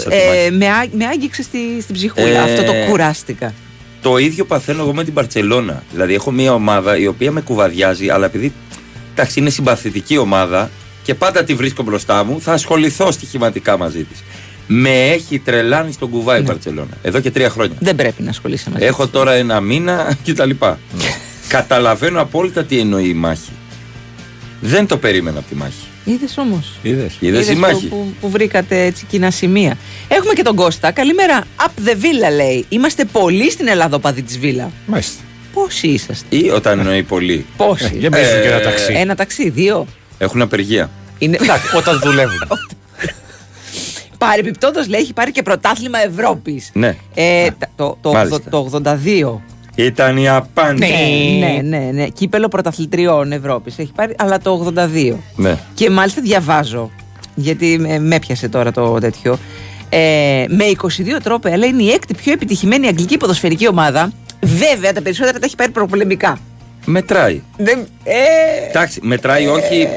με άγγιξε στην ψυχούλα. Αυτό το κουράστηκα. Το ίδιο παθαίνω εγώ με την Μπαρτσελώνα. Δηλαδή έχω μια ομάδα η οποία με κουβαδιάζει, αλλά επειδή εντάξει είναι συμπαθητική ομάδα και πάντα τη βρίσκω μπροστά μου, θα ασχοληθώ στοιχηματικά μαζί της. Με έχει τρελάνει στον κουβά η Μπαρτσελώνα. Εδώ και 3 χρόνια. Δεν πρέπει να ασχολείσαι μαζί. Έχω τώρα ένα μήνα κτλ. Καταλαβαίνω απόλυτα τι εννοεί η μάχη. Δεν το περίμενα από τη μάχη. Είδες όμως. Είδες η μάχη. Που βρήκατε έτσι κοινά σημεία. Έχουμε και τον Κώστα. Καλημέρα. Up the Villa λέει. Είμαστε πολλοί στην Ελλάδοπαδη της Βίλα. Μάλιστα. Πόσοι είσαστε? Ή όταν εννοεί πολλοί. Πόσοι. Για και ένα ταξί. Ένα ταξί, δύο. Έχουν απεργία. Όταν δουλεύουν. Παρεπιπτόντως λέει έχει πάρει και πρωτάθλημα Ευρώπης. Ναι. Το 82. Ήταν η απάντηση. Ναι. Κύπελο πρωταθλητριών Ευρώπης έχει πάρει, αλλά το 82. Ναι. Και μάλιστα διαβάζω, γιατί με έπιασε τώρα το τέτοιο. Με 22 τρόπαια λέει είναι η 6η πιο επιτυχημένη αγγλική ποδοσφαιρική ομάδα. Βέβαια τα περισσότερα τα έχει πάρει προπολεμικά. Μετράει. Εντάξει, μετράει όχι.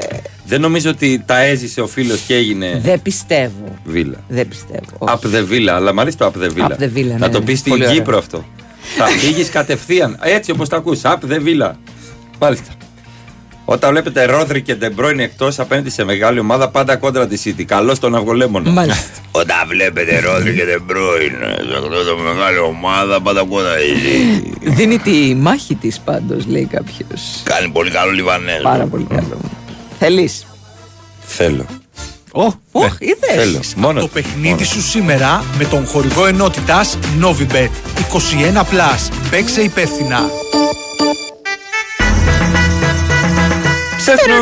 Δεν νομίζω ότι τα έζησε ο φίλος και έγινε. Δεν πιστεύω. Βίλα. Δεν πιστεύω. Απ' δε Βίλα, αλλά μ' αρέσει το απ' δε Βίλα. Να το πεις στην Κύπρο αυτό. Θα φύγεις κατευθείαν. Έτσι όπως τα ακούς. Απ' δε Βίλα. Μάλιστα. Όταν βλέπετε Ρόδρι και Ντε Μπρόινε εκτός απέναντι σε μεγάλη ομάδα, πάντα κόντρα τη City. Καλό τον αυγολέμονο. Μάλιστα. Όταν βλέπετε Ρόδρι και Ντε Μπρόινε εκτός από μεγάλη ομάδα, πάντα κόντρα τη City. Δίνει τη μάχη της πάντως, λέει κάποιος. Κάνει πολύ καλό Λιβανέζο. Πάρα πολύ καλό. Θέλεις? Θέλω. Είδες. Το παιχνίδι σου σήμερα με τον χορηγό ενότητας Novibet 21+. Παίξε υπεύθυνα. Ψάχνω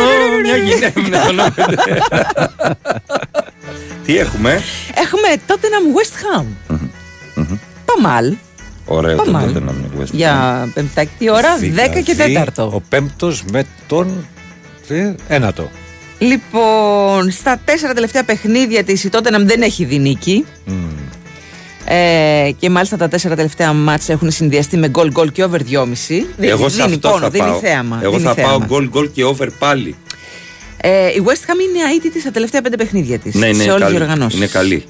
μια γυναίκα. Τι έχουμε? Έχουμε Tottenham West Ham. Παμάλ. Ωραίο το Tottenham West Ham. Για πέμπτακτη τι ώρα? 10 και 4. Ο πέμπτος με τον... ένατο. Λοιπόν, στα 4 τελευταία παιχνίδια της η Tottenham δεν έχει δει νίκη. Και μάλιστα τα 4 τελευταία μάτς έχουν συνδυαστεί με γκολ και over 2,5. Εγώ σε αυτό πόνο, θα πάω. Θέαμα, εγώ θα θέαμα. Πάω γκολ και over πάλι. Η West Ham είναι αίτητη στα τελευταία 5 παιχνίδια της. Ναι, σε όλες τις οργανώσεις. Είναι καλή.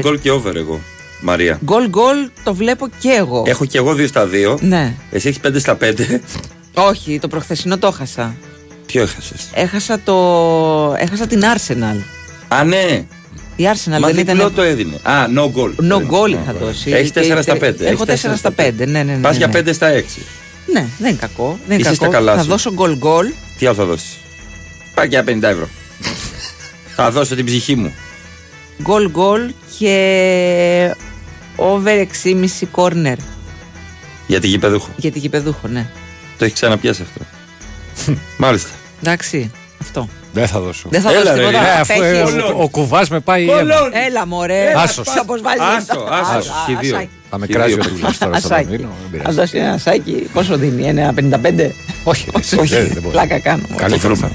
Γκολ και over εγώ. Μαρία. Γκολ το βλέπω και εγώ. Έχω και εγώ 2 στα 2. Ναι. Εσύ έχεις 5 στα 5. Όχι, το προχθεσινό το έχασα. Ποιο έχασες? Έχασα την Arsenal. Α, ναι. Η Arsenal μα δεν ήταν. Μα το έδινε. Α, no goal. No goal είχα δώσει. Έχει 4 στα 5. Έχω 4 στα 5, ναι. Πας για 5 στα 6. Ναι, δεν είναι κακό. Δεν είναι κακό. Καλά, θα δώσω γκολ. Τι άλλο θα δώσεις? Πάει και 50 ευρώ. Θα δώσω την ψυχή μου. Γκολ και over 6,5 corner. Για την γηπεδούχο. Για την γηπεδούχο, ναι. Το έχει ξαναπιάσει αυτό. Μάλιστα. Εντάξει, αυτό. Δεν θα δώσω. Δεν θα δώσω τίποτα. Ο κουβάς με πάει. Έλα μωρέ. Άσος. Άσος. Θα με κράζει ο Ρίλος τώρα στο Πανδίνο. Αν δώσει ένα σάκι, πόσο δίνει, ένα 55? Όχι. Πλάκα κάνω. Καλή φρούμα.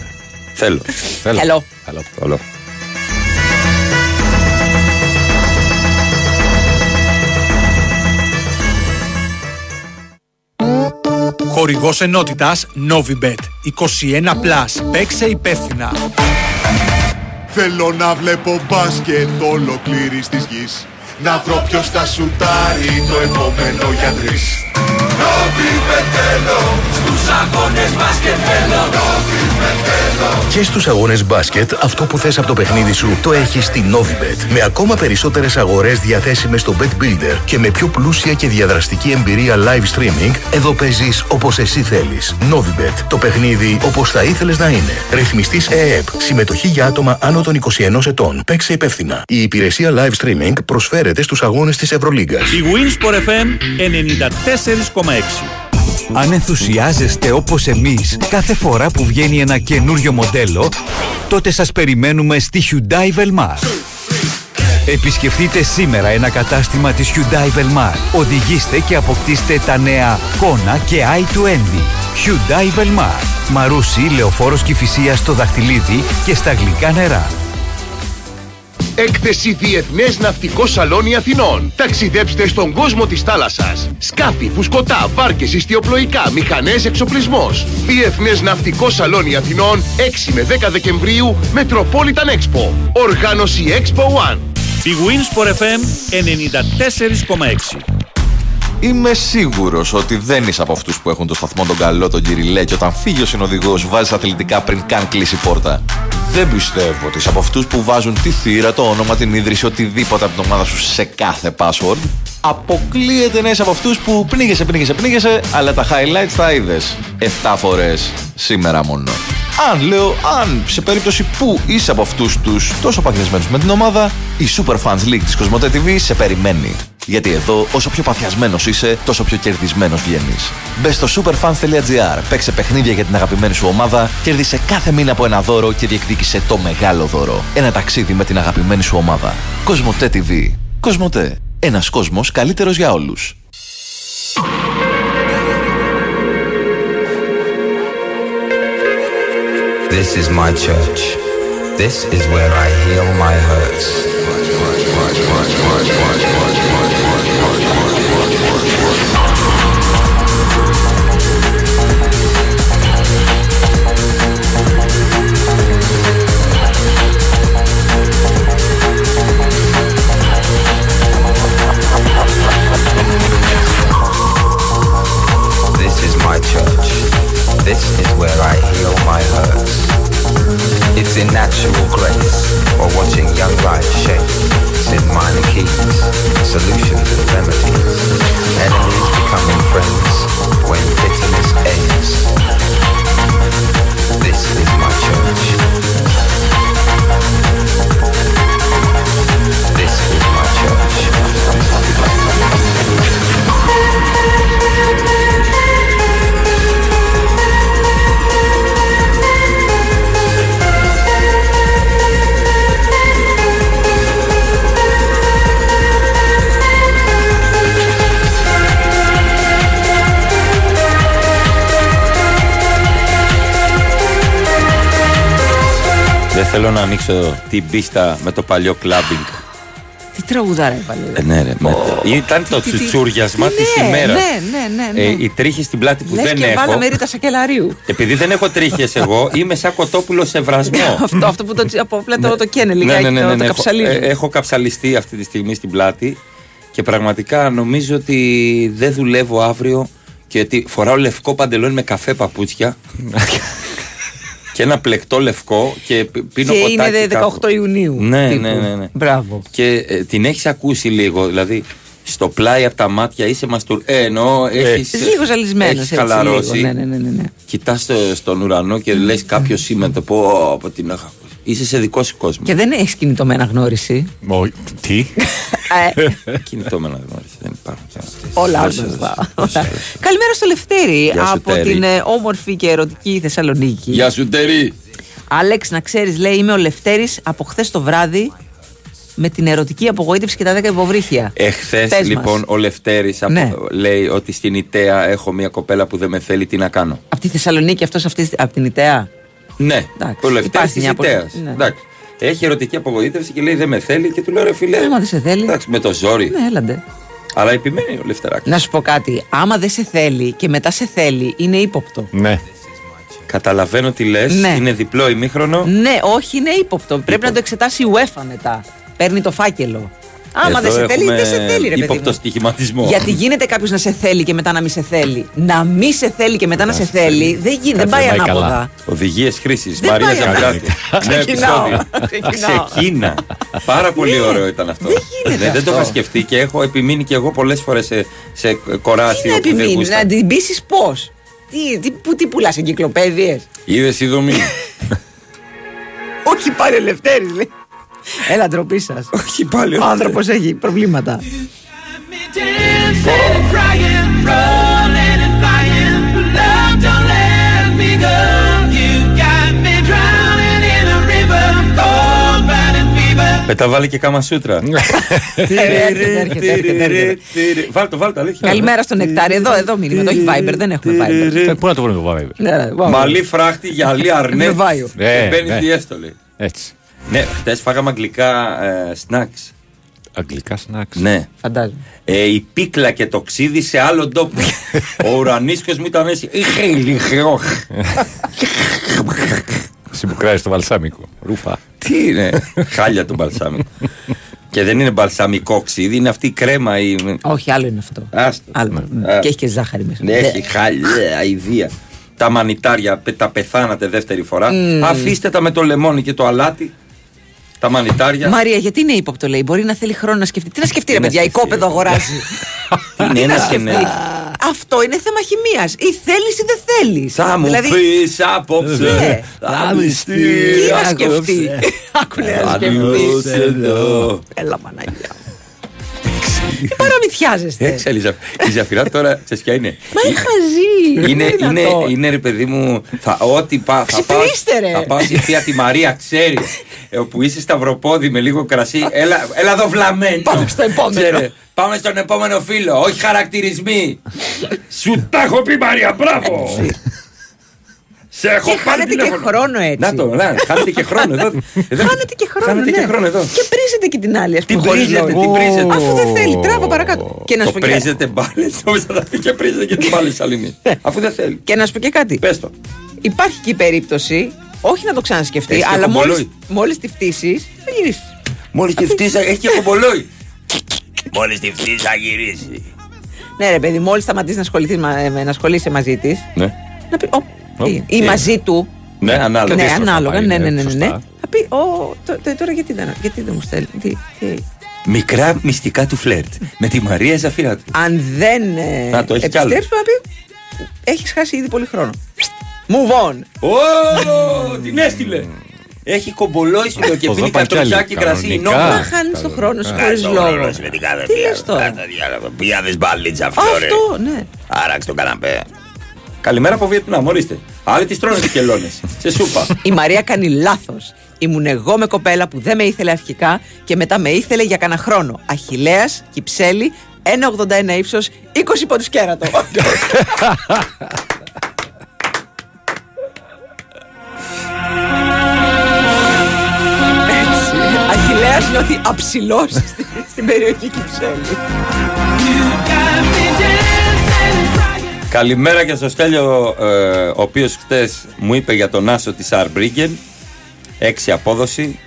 Θέλω. Καλό. Καλό. Χορηγός ενότητας Novibet 21+. Παίξε υπεύθυνα. Θέλω να βλέπω μπάσκετ ολοκλήρης της γης. Να βρω ποιος θα σουτάρει το επόμενο για τρεις. Novibet θέλω. Στους αγώνες μπάσκετ θέλω. Novibet θέλω. Και στους αγώνες μπάσκετ αυτό που θες από το παιχνίδι σου το έχεις στη Novibet. Με ακόμα περισσότερες αγορές διαθέσιμες στο Bet Builder και με πιο πλούσια και διαδραστική εμπειρία live streaming, εδώ παίζεις όπως εσύ θέλεις. Novibet. Το παιχνίδι όπως θα ήθελες να είναι. Ρυθμιστής ΕΕΠ. Συμμετοχή για άτομα άνω των 21 ετών. Παίξε υπεύθυνα. Η υπηρεσία live streaming προσφέρεται στους αγώνες της Ευρωλίγκας. Η Winsport FM 94,6. Αν ενθουσιάζεστε όπως εμείς κάθε φορά που βγαίνει ένα καινούριο μοντέλο, τότε σας περιμένουμε στη Hyundai Velmar. Επισκεφτείτε σήμερα ένα κατάστημα της Hyundai Velmar. Οδηγήστε και αποκτήστε τα νέα Kona και i20. Hyundai Velmar. Μαρούσι, Λεωφόρος Κηφισίας στο Δαχτυλίδι και στα Γλυκά Νερά. Έκθεση Διεθνές Ναυτικό Σαλόνι Αθηνών. Ταξιδέψτε στον κόσμο της θάλασσας. Σκάφη, φουσκωτά, βάρκες, ιστιοπλοϊκά, μηχανές, εξοπλισμός. Διεθνές Ναυτικό Σαλόνι Αθηνών, 6 με 10 Δεκεμβρίου, Metropolitan Expo. Οργάνωση Expo One. BWIN FM 94,6. Είμαι σίγουρος ότι δεν είσαι από αυτούς που έχουν το σταθμό τον καλό, τον κυριλέ, και όταν φύγει ο συνοδηγός βάζεις αθλητικά πριν καν κλείσει πόρτα. Δεν πιστεύω ότι είσαι από αυτούς που βάζουν τη θύρα, το όνομα, την ίδρυση, οτιδήποτε από την ομάδα σου σε κάθε password. Αποκλείεται να είσαι από αυτούς που πνίγεσαι, αλλά τα highlights τα είδες 7 φορές σήμερα μόνο. Αν σε περίπτωση που είσαι από αυτούς τους τόσο παθιασμένους με την ομάδα, η Superfans League της Cosmote TV σε περιμένει. Γιατί εδώ, όσο πιο παθιασμένος είσαι, τόσο πιο κερδισμένος βγαίνεις. Μπες στο superfans.gr, παίξε παιχνίδια για την αγαπημένη σου ομάδα, κέρδισε κάθε μήνα από ένα δώρο και διεκδίκησε το μεγάλο δώρο. Ένα ταξίδι με την αγαπημένη σου ομάδα. Cosmote TV. Cosmote. Ένας κόσμος καλύτερος για όλους. This is my church. This is where I heal my hurts. This is my church. This is where I heal my hurts. It's in natural grace or watching young lives shape. It's in minor keys, solutions and remedies. Enemies becoming friends when bitterness ends. This is my church. This is my church. Δεν θέλω να ανοίξω την πίστα με το παλιό κλάμπινγκ. Τι τραγουδάρα έβαλε. Ναι, ρε. Ήταν το τσουτσούριασμα τη ημέρα. Ναι. Οι τρίχες στην πλάτη που δεν έχω. Βάλαμε ρίτα σακελαρίου. Επειδή δεν έχω τρίχες εγώ, είμαι σαν κοτόπουλο σε βρασμό. Αυτό που το αποπλέτω το καίνε λιγάκι. Ναι. Έχω καψαλιστεί αυτή τη στιγμή στην πλάτη και πραγματικά νομίζω ότι δεν δουλεύω αύριο και ότι φοράω λευκό παντελόνι με καφέ παπούτσια. Και ένα πλεκτό λευκό και πίνω ποτάκι. Και είναι 18 Ιουνίου. Ναι. Μπράβο. Και την έχεις ακούσει λίγο, δηλαδή στο πλάι από τα μάτια είσαι μαστούρ. Εννοώ, έχεις λίγο ζαλισμένος. Έχεις χαλαρώσει. Λίγο, ναι. Κοιτάς στον ουρανό και λες κάποιο σήμερα το πω από την αχα. Είσαι σε δικό σου κόσμο. Και δεν έχεις κινητωμένα γνώριση. Τι. Κινητωμένα γνώριση. Δεν υπάρχουν. Όλα αυτά. Καλημέρα στο Λευτέρη από την όμορφη και ερωτική Θεσσαλονίκη. Γεια σου, Τέρη. Άλεξ, να ξέρεις, λέει, είμαι ο Λευτέρης από χθες το βράδυ με την ερωτική απογοήτευση και τα 10 υποβρύχια. Εχθές λοιπόν μας. Ο Λευτέρης λέει ότι στην Ιταία έχω μια κοπέλα που δεν με θέλει, τι να κάνω. Από τη Θεσσαλονίκη αυτός από την Ιταία. Ναι, εντάξει, ο Λευτέρης της Ιταίας. Έχει ερωτική απογοήτευση και λέει δεν με θέλει και του λέω ρε φίλε. Άμα δεν σε θέλει. Εντάξει, με το ζόρι. Ναι, έλαντε. Αλλά επιμένει ο Λευτεράκης. Να σου πω κάτι. Άμα δεν σε θέλει και μετά σε θέλει, είναι ύποπτο. Ναι. Καταλαβαίνω τι λες. Ναι. Είναι διπλό ημίχρονο. Ναι, όχι, είναι ύποπτο. Πρέπει να το εξετάσει η UEFA μετά. Παίρνει το φάκελο. Άμα δεν σε θέλει, δεν σε θέλει, ρε ύποπτο στοιχηματισμό. Γιατί γίνεται κάποιο να σε θέλει και μετά να μην σε θέλει. Να μη σε θέλει και μετά να σε θέλει. Δεν πάει ανάποδα. Οδηγίες χρήσης. Μαρία Ζαφειράτου. Ξεκίνα. Πάρα πολύ ωραίο ήταν αυτό. Δεν το είχα σκεφτεί και έχω επιμείνει και εγώ πολλές φορές σε κοράσι. Να την πείσεις πώς. Τι πουλάς, εγκυκλοπαίδειες. Είδες η δομή. Όχι πάρε Λευτέρης, λέει. Έλα, ντροπή σας. Όχι πάλι. Ο άνθρωπος έχει προβλήματα. Πεταβάλει και κάμα σούτρα. Βάλ' το, αλήθεια. Καλημέρα στον Νεκτάρι. Εδώ μήνυμα, το έχει Viber, δεν έχουμε Viber. Πού να το βρούμε το Viber. Μαλλί φράχτη, γυαλί αρνέ. Μπαίνει διέστολη. Έτσι. Ναι, χτες φάγαμε αγγλικά σνακς. Αγγλικά σνακς. Ναι. Φαντάζομαι. Η πίκλα και το ξύδι σε άλλο τόπο. Ο ουρανίσκος μου ήταν έτσι. Συμπουκράζει το μπαλσάμικο. Ρούφα. Τι είναι. Χάλια το μπαλσάμικο. Και δεν είναι μπαλσαμικό ξύδι, είναι αυτή η κρέμα. Όχι, άλλο είναι αυτό. Άλλο. Και έχει και ζάχαρη μέσα. Ναι, έχει χάλια, αηδία. Τα μανιτάρια τα πεθάνατε δεύτερη φορά. Αφήστε τα με το λεμόνι και το αλάτι. Τα μανιτάρια. Μαρία, γιατί είναι ύποπτο, λέει. Μπορεί να θέλει χρόνο να σκεφτεί. Τι να σκεφτεί, ρε παιδιά, οικόπεδο αγοράζει. Τι να σκεφτεί. Αυτό είναι θέμα χημίας. Ή θέλεις ή δεν θέλεις. Θα μου πεις απόψε. Θα μισθεί. Τι να σκεφτεί. Άκουνε να σκεφτεί. Έλα, μαναγιά. Παραμυθιάζεστε. Η Ζαφειρά τώρα σε ποια είναι. Μα είναι χαζή. Είναι ρε παιδί μου. Ό,τι πάω. Θα πάω στη θεία τη Μαρία, ξέρει. Όπου είσαι σταυροπόδι με λίγο κρασί. Έλα εδώ βλαμμένο. Πάμε στον επόμενο φίλο. Όχι χαρακτηρισμοί. Σου τα έχω πει Μαρία, μπράβο. Σε έχω πάρει τηλέφωνο. Και χρόνο έτσι. Να το, χάνετε και χρόνο εδώ. Χάνετε και χρόνο εδώ. Και πρίζετε και την άλλη. Την πρίζετε, αφού δεν θέλει, τράβα παρακάτω. Το πρίζετε μπάλε. Όμως θα πει και πρίζετε και την μπάλε σαλίνη. Αφού δεν θέλει. Και να σου πω και κάτι. Πες το. Υπάρχει και η περίπτωση, όχι να το ξανασκεφτεί, αλλά μόλις τη φτύσεις, θα γυρίσεις. Μόλις τη φτύσεις, έχει και κομπολόι. Μόλις τη φτύσεις, θα γυρίσει. Ναι, ρε παιδί, μόλις σταματήσει να ασχολείσαι μαζί τη. Να πει, ή μαζί του. Ναι, ανάλογα. Ναι, ανάλογα. Ναι. Θα πει, τώρα γιατί δεν μου στέλνει. Μικρά μυστικά του φλερτ με τη Μαρία Ζαφειράτου. Αν δεν επιστρέψει, να πει, έχεις χάσει ήδη πολύ χρόνο. Move on. Την έστειλε. Έχει κομπολόι το και πίνει κατροσάκι κρασί. Νόμα χάνεις τον χρόνο σου χωρίς λόγο. Τι λες τώρα. Πιάδες μπαλίτσα φλόρε. Αυτό, ναι. Άραξε τον καναπέ. Καλημέρα από Βιετνάμ, ορίστε. Άλλοι τις τρώνε τις κελώνες. Σε σούπα. Η Μαρία κάνει λάθος. Ήμουν εγώ με κοπέλα που δεν με ήθελε αρχικά και μετά με ήθελε για κανένα χρόνο. Αχιλλέας, Κυψέλη, 1,81 ύψος, 20 πόντους κέρατο. Αχιλλέας νιώθει αψηλός στην περιοχή Κυψέλη. Καλημέρα και στο Στέλιο, ο οποίος χτες μου είπε για τον Άσο της Αρμπρίγκεν, 6 απόδοση.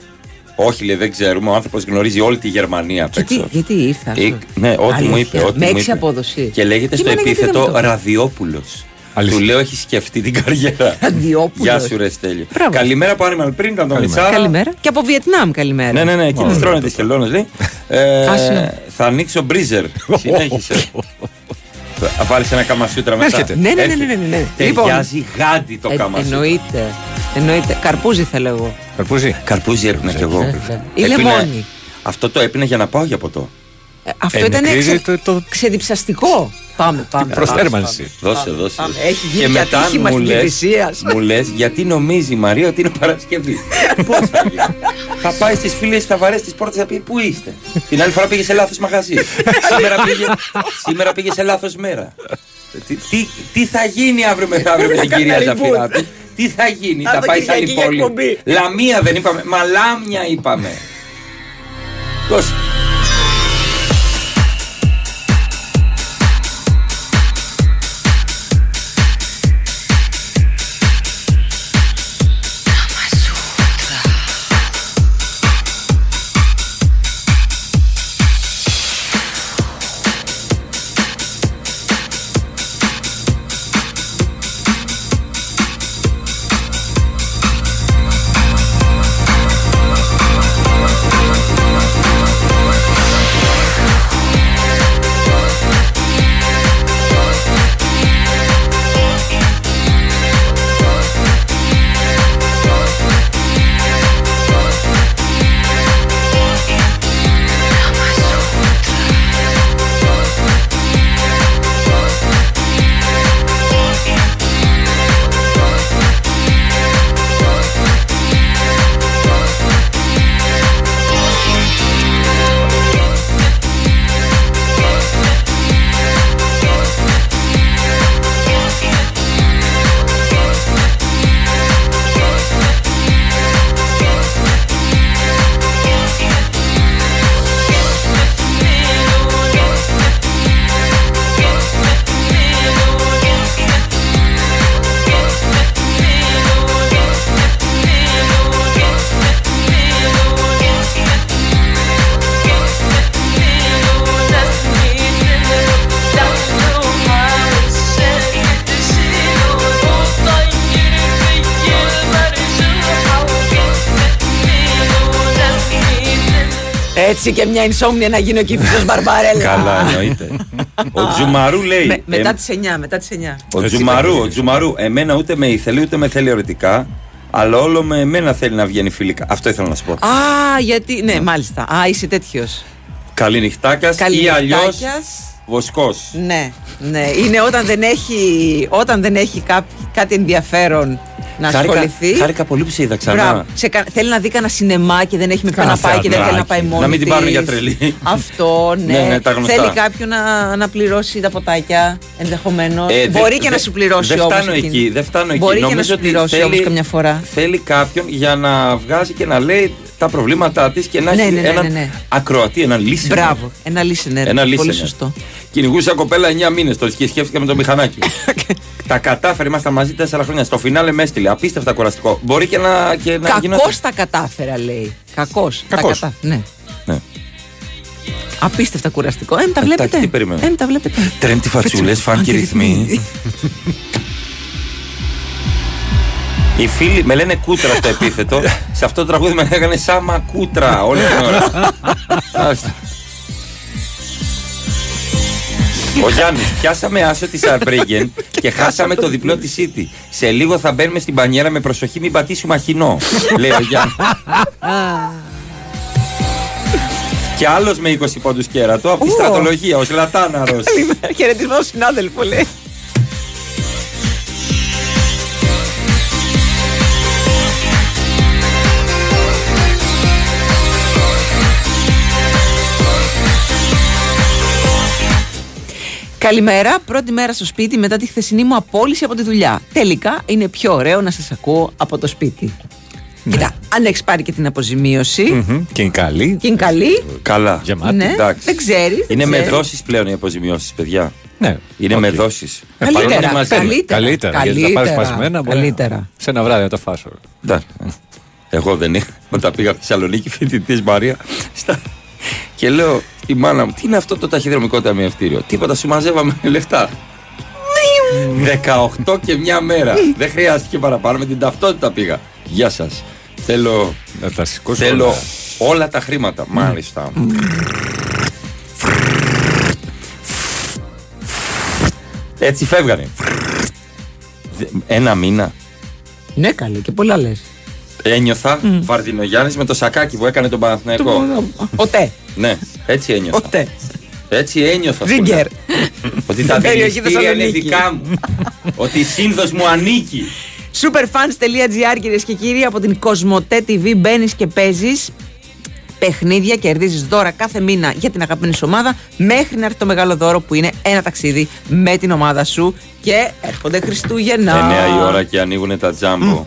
Όχι, λέει, δεν ξέρουμε. Ο άνθρωπος γνωρίζει όλη τη Γερμανία απ' έξω. Γιατί ήρθα. Ναι, ό,τι μου είπε. Με 6 απόδοση. Και λέγεται στο επίθετο Ραδιόπουλος. Του λέω, έχει σκεφτεί την καριέρα. Ραδιόπουλος. Γεια σου, ρε Στέλιο. Καλημέρα από Animal Print, από τον Μιτσάρα. Καλημέρα. Και από Βιετνάμ, καλημέρα. Ναι, εκεί τη τρώνε τη χελώνα, λέει. Θα ανοίξω μπρίζερ. Συνέχισε. Θα βάλεις ένα καμασιούτρα μετά. Έρχεται. Ναι. Ταιριάζει γάντι το καμασιούτρα. Εννοείται. Καρπούζι θέλω εγώ. Καρπούζι έπινα κι εγώ. Ή λεμόνι. Αυτό το έπινα για να πάω για ποτό. Αυτό ήταν ξεδιψαστικό. Πάμε. Προθέρμανση. Δώσε. Έχει γίνει και ατύχημα στην Κυρισίας. Μου λες γιατί νομίζει η Μαρία ότι είναι Παρασκευή. Πώς θα πει. Θα πάει στις φίλες, θα βαρέσει τις πόρτες, θα πει πού είστε. Την άλλη φορά πήγε σε λάθος μαγαζί. Σήμερα πήγε σε λάθος μέρα. Τι θα γίνει αύριο μεθαύριο με την κυρία Ζαφειράτου. Τι θα γίνει. Θα πάει σε άλλη πόλη. Λαμία δεν είπαμε. Μαλάμια είπαμε. Έτσι και μια insomnia να γίνω και φύσος Μπαρμπαρέλα. Καλά εννοείται. Ο Τζουμαρού λέει μετά τις 9. Ο Τζουμαρού εμένα ούτε με ήθελε ούτε με θέλει ερωτικά, αλλά όλο με εμένα θέλει να βγαίνει φιλικά. Αυτό ήθελα να σου πω. Α, γιατί, ναι, μάλιστα. Α, είσαι τέτοιος. Καληνυχτάκιας ή αλλιώς βοσκός. Ναι, είναι όταν δεν έχει κάτι ενδιαφέρον να ασχοληθεί. Χάρηκα πολύ που σε είδα ξανά. Θέλει να δει κανένα σινεμά και δεν έχει με ποιο να πάει και δεν θέλει να πάει μόνη. Να μην την πάρουν για τρελή. Αυτό, ναι. Θέλει κάποιον να πληρώσει τα ποτάκια ενδεχομένως. Μπορεί και να σου πληρώσει όμως. Δεν φτάνω εκεί. Μπορεί και να σου πληρώσει όμως καμιά φορά. Θέλει κάποιον για να βγάζει και να λέει τα προβλήματά της και να έχει έναν ακροατή, έναν listener. Μπράβο, ένα listener. Πολύ σωστό. Κυνηγούσα κοπέλα 9 μήνες το σκέφτηκα με το μηχανάκι. Τα κατάφερε, ήμασταν μαζί 4 χρόνια. Στο φινάλε με έστειλε. Απίστευτα κουραστικό. Μπορεί και να γινόταν. Κακώς τα κατάφερα, λέει. Κακώς. Ναι. Απίστευτα κουραστικό. Τα βλέπετε. Τι περιμένουμε. Τρέμπτη φατσούλες, φάνηκε ρυθμοί. Οι φίλοι με λένε κούτρα στο επίθετο. Σε αυτό το τραγούδι με λέγανε Σάμα Κούτρα όλη την ώρα. Ο Γιάννης, πιάσαμε άσο τη Σαρμπρίγκεν και χάσαμε το διπλό τη City. Σε λίγο θα μπαίνουμε στην πανιέρα με προσοχή, μην πατήσουμε αχινό, λέει ο Γιάννης. Και άλλος με 20 πόντους κέρατο από τη στρατολογία, ο Σλατάναρος. Καλημέρα, χαιρετισμό συνάδελφο, λέει. Καλημέρα, πρώτη μέρα στο σπίτι μετά τη χθεσινή μου απόλυση από τη δουλειά. Τελικά είναι πιο ωραίο να σας ακούω από το σπίτι. Ναι. Κοίτα, αν έχεις πάρει και την αποζημίωση. Και είναι καλή. Καλά. Γεμάτη, ναι. Εντάξει. Δεν ξέρεις. Είναι με δόσεις πλέον οι αποζημιώσεις, παιδιά. Ναι. Είναι με δόσεις. Καλύτερα. Γιατί θα πάρεις σπασμένα. Καλύτερα. Σε ένα βράδυ να τα φάσω. Εγώ δεν είχα. Όταν πήγα στη Θεσσαλονίκη, φοιτητής Μαρία. Και λέω η μάνα μου, τι είναι αυτό το ταχυδρομικό ταμιευτήριο. Τίποτα, σου μαζεύαμε λεφτά. 18 και μια μέρα. Δεν χρειάστηκε παραπάνω, με την ταυτότητα πήγα. Γεια σας. Θέλω όλα τα χρήματα. Μάλιστα. Έτσι φεύγανε. Ένα μήνα. Ναι, καλή, και πολλά λες. Ένιωθα Βαρδινογιάννης με το σακάκι που έκανε τον Παναθηναϊκό. Οτέ. Ναι, έτσι ένιωθα. Οτέ. Έτσι ένιωθα. Ζίγκερ. Ότι τα δηληστήρια είναι δικά μου. Ότι η σύνδος μου ανήκει. Superfans.gr, κυρίες και κύριοι, από την Cosmote TV μπαίνεις και παίζεις παιχνίδια, κερδίζεις δώρα κάθε μήνα για την αγαπημένη σου ομάδα, μέχρι να έρθει το μεγάλο δώρο που είναι ένα ταξίδι με την ομάδα σου. Και έρχονται Χριστούγεννα. 9 η ώρα και ανοίγουν τα τζάμπο.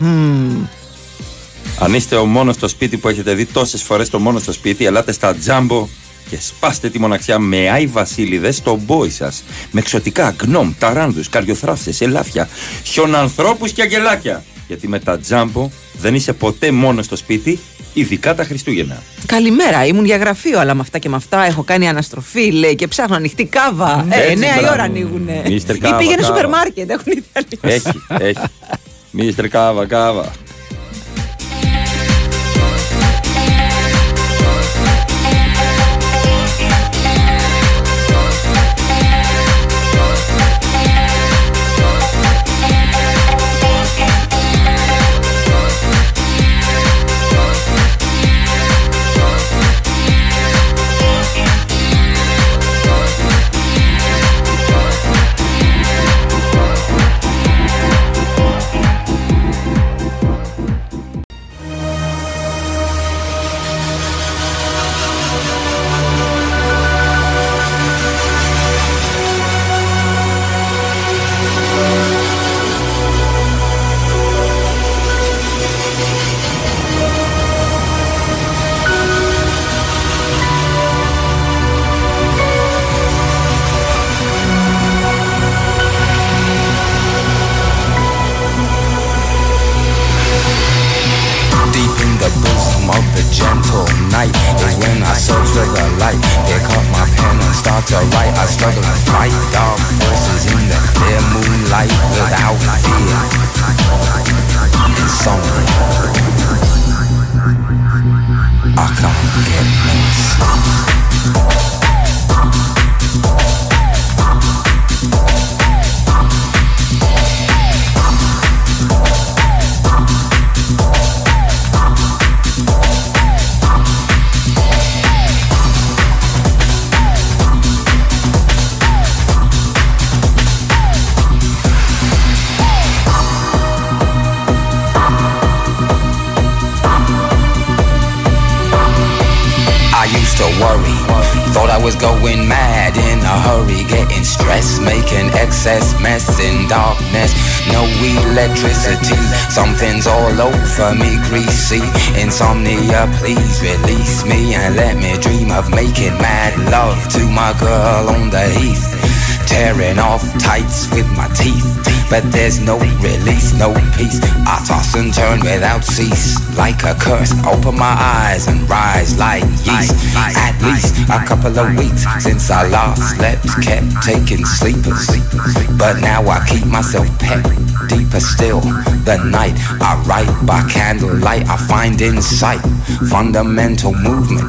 Αν είστε ο μόνος στο σπίτι που έχετε δει τόσες φορές το μόνο στο σπίτι, ελάτε στα τζάμπο και σπάστε τη μοναξιά με Άι Βασίλειδες στον μπόι σας. Με εξωτικά, γκνόμ, ταράνδους, καριοθράφσες, ελάφια, χιονανθρώπους και αγγελάκια. Γιατί με τα τζάμπο δεν είσαι ποτέ μόνος στο σπίτι, ειδικά τα Χριστούγεννα. Καλημέρα, ήμουν για γραφείο, αλλά με αυτά και με αυτά έχω κάνει αναστροφή, λέει, και ψάχνω ανοιχτή κάβα. 9 η ώρα ανοίγουνε. Ή πήγαινε σούπερ μάρκετ, έχουν ήδη. Έχει. Μίστερ Κάβα, Κάβα. For me greasy insomnia, please release me and let me dream of making mad love to my girl on the heath, tearing off tights with my teeth, but there's no release, no peace. I toss and turn without cease like a curse, open my eyes and rise like yeast. At least a couple of weeks since I last slept, kept taking sleepers, but now I keep myself pet. Deeper still, the night I write by candlelight, I find insight, fundamental movement.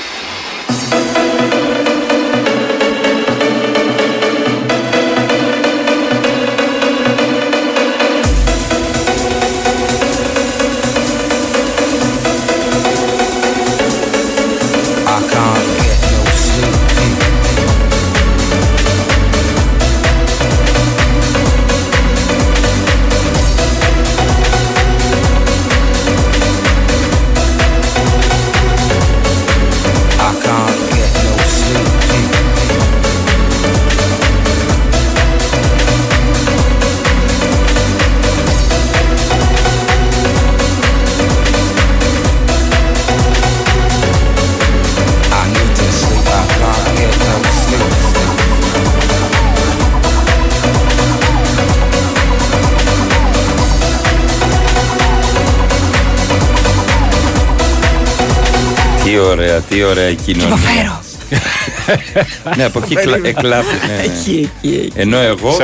Τι ωραία εκείνη. Το φέρω. Ναι, από εκεί εκλάφη. Ενώ εγώ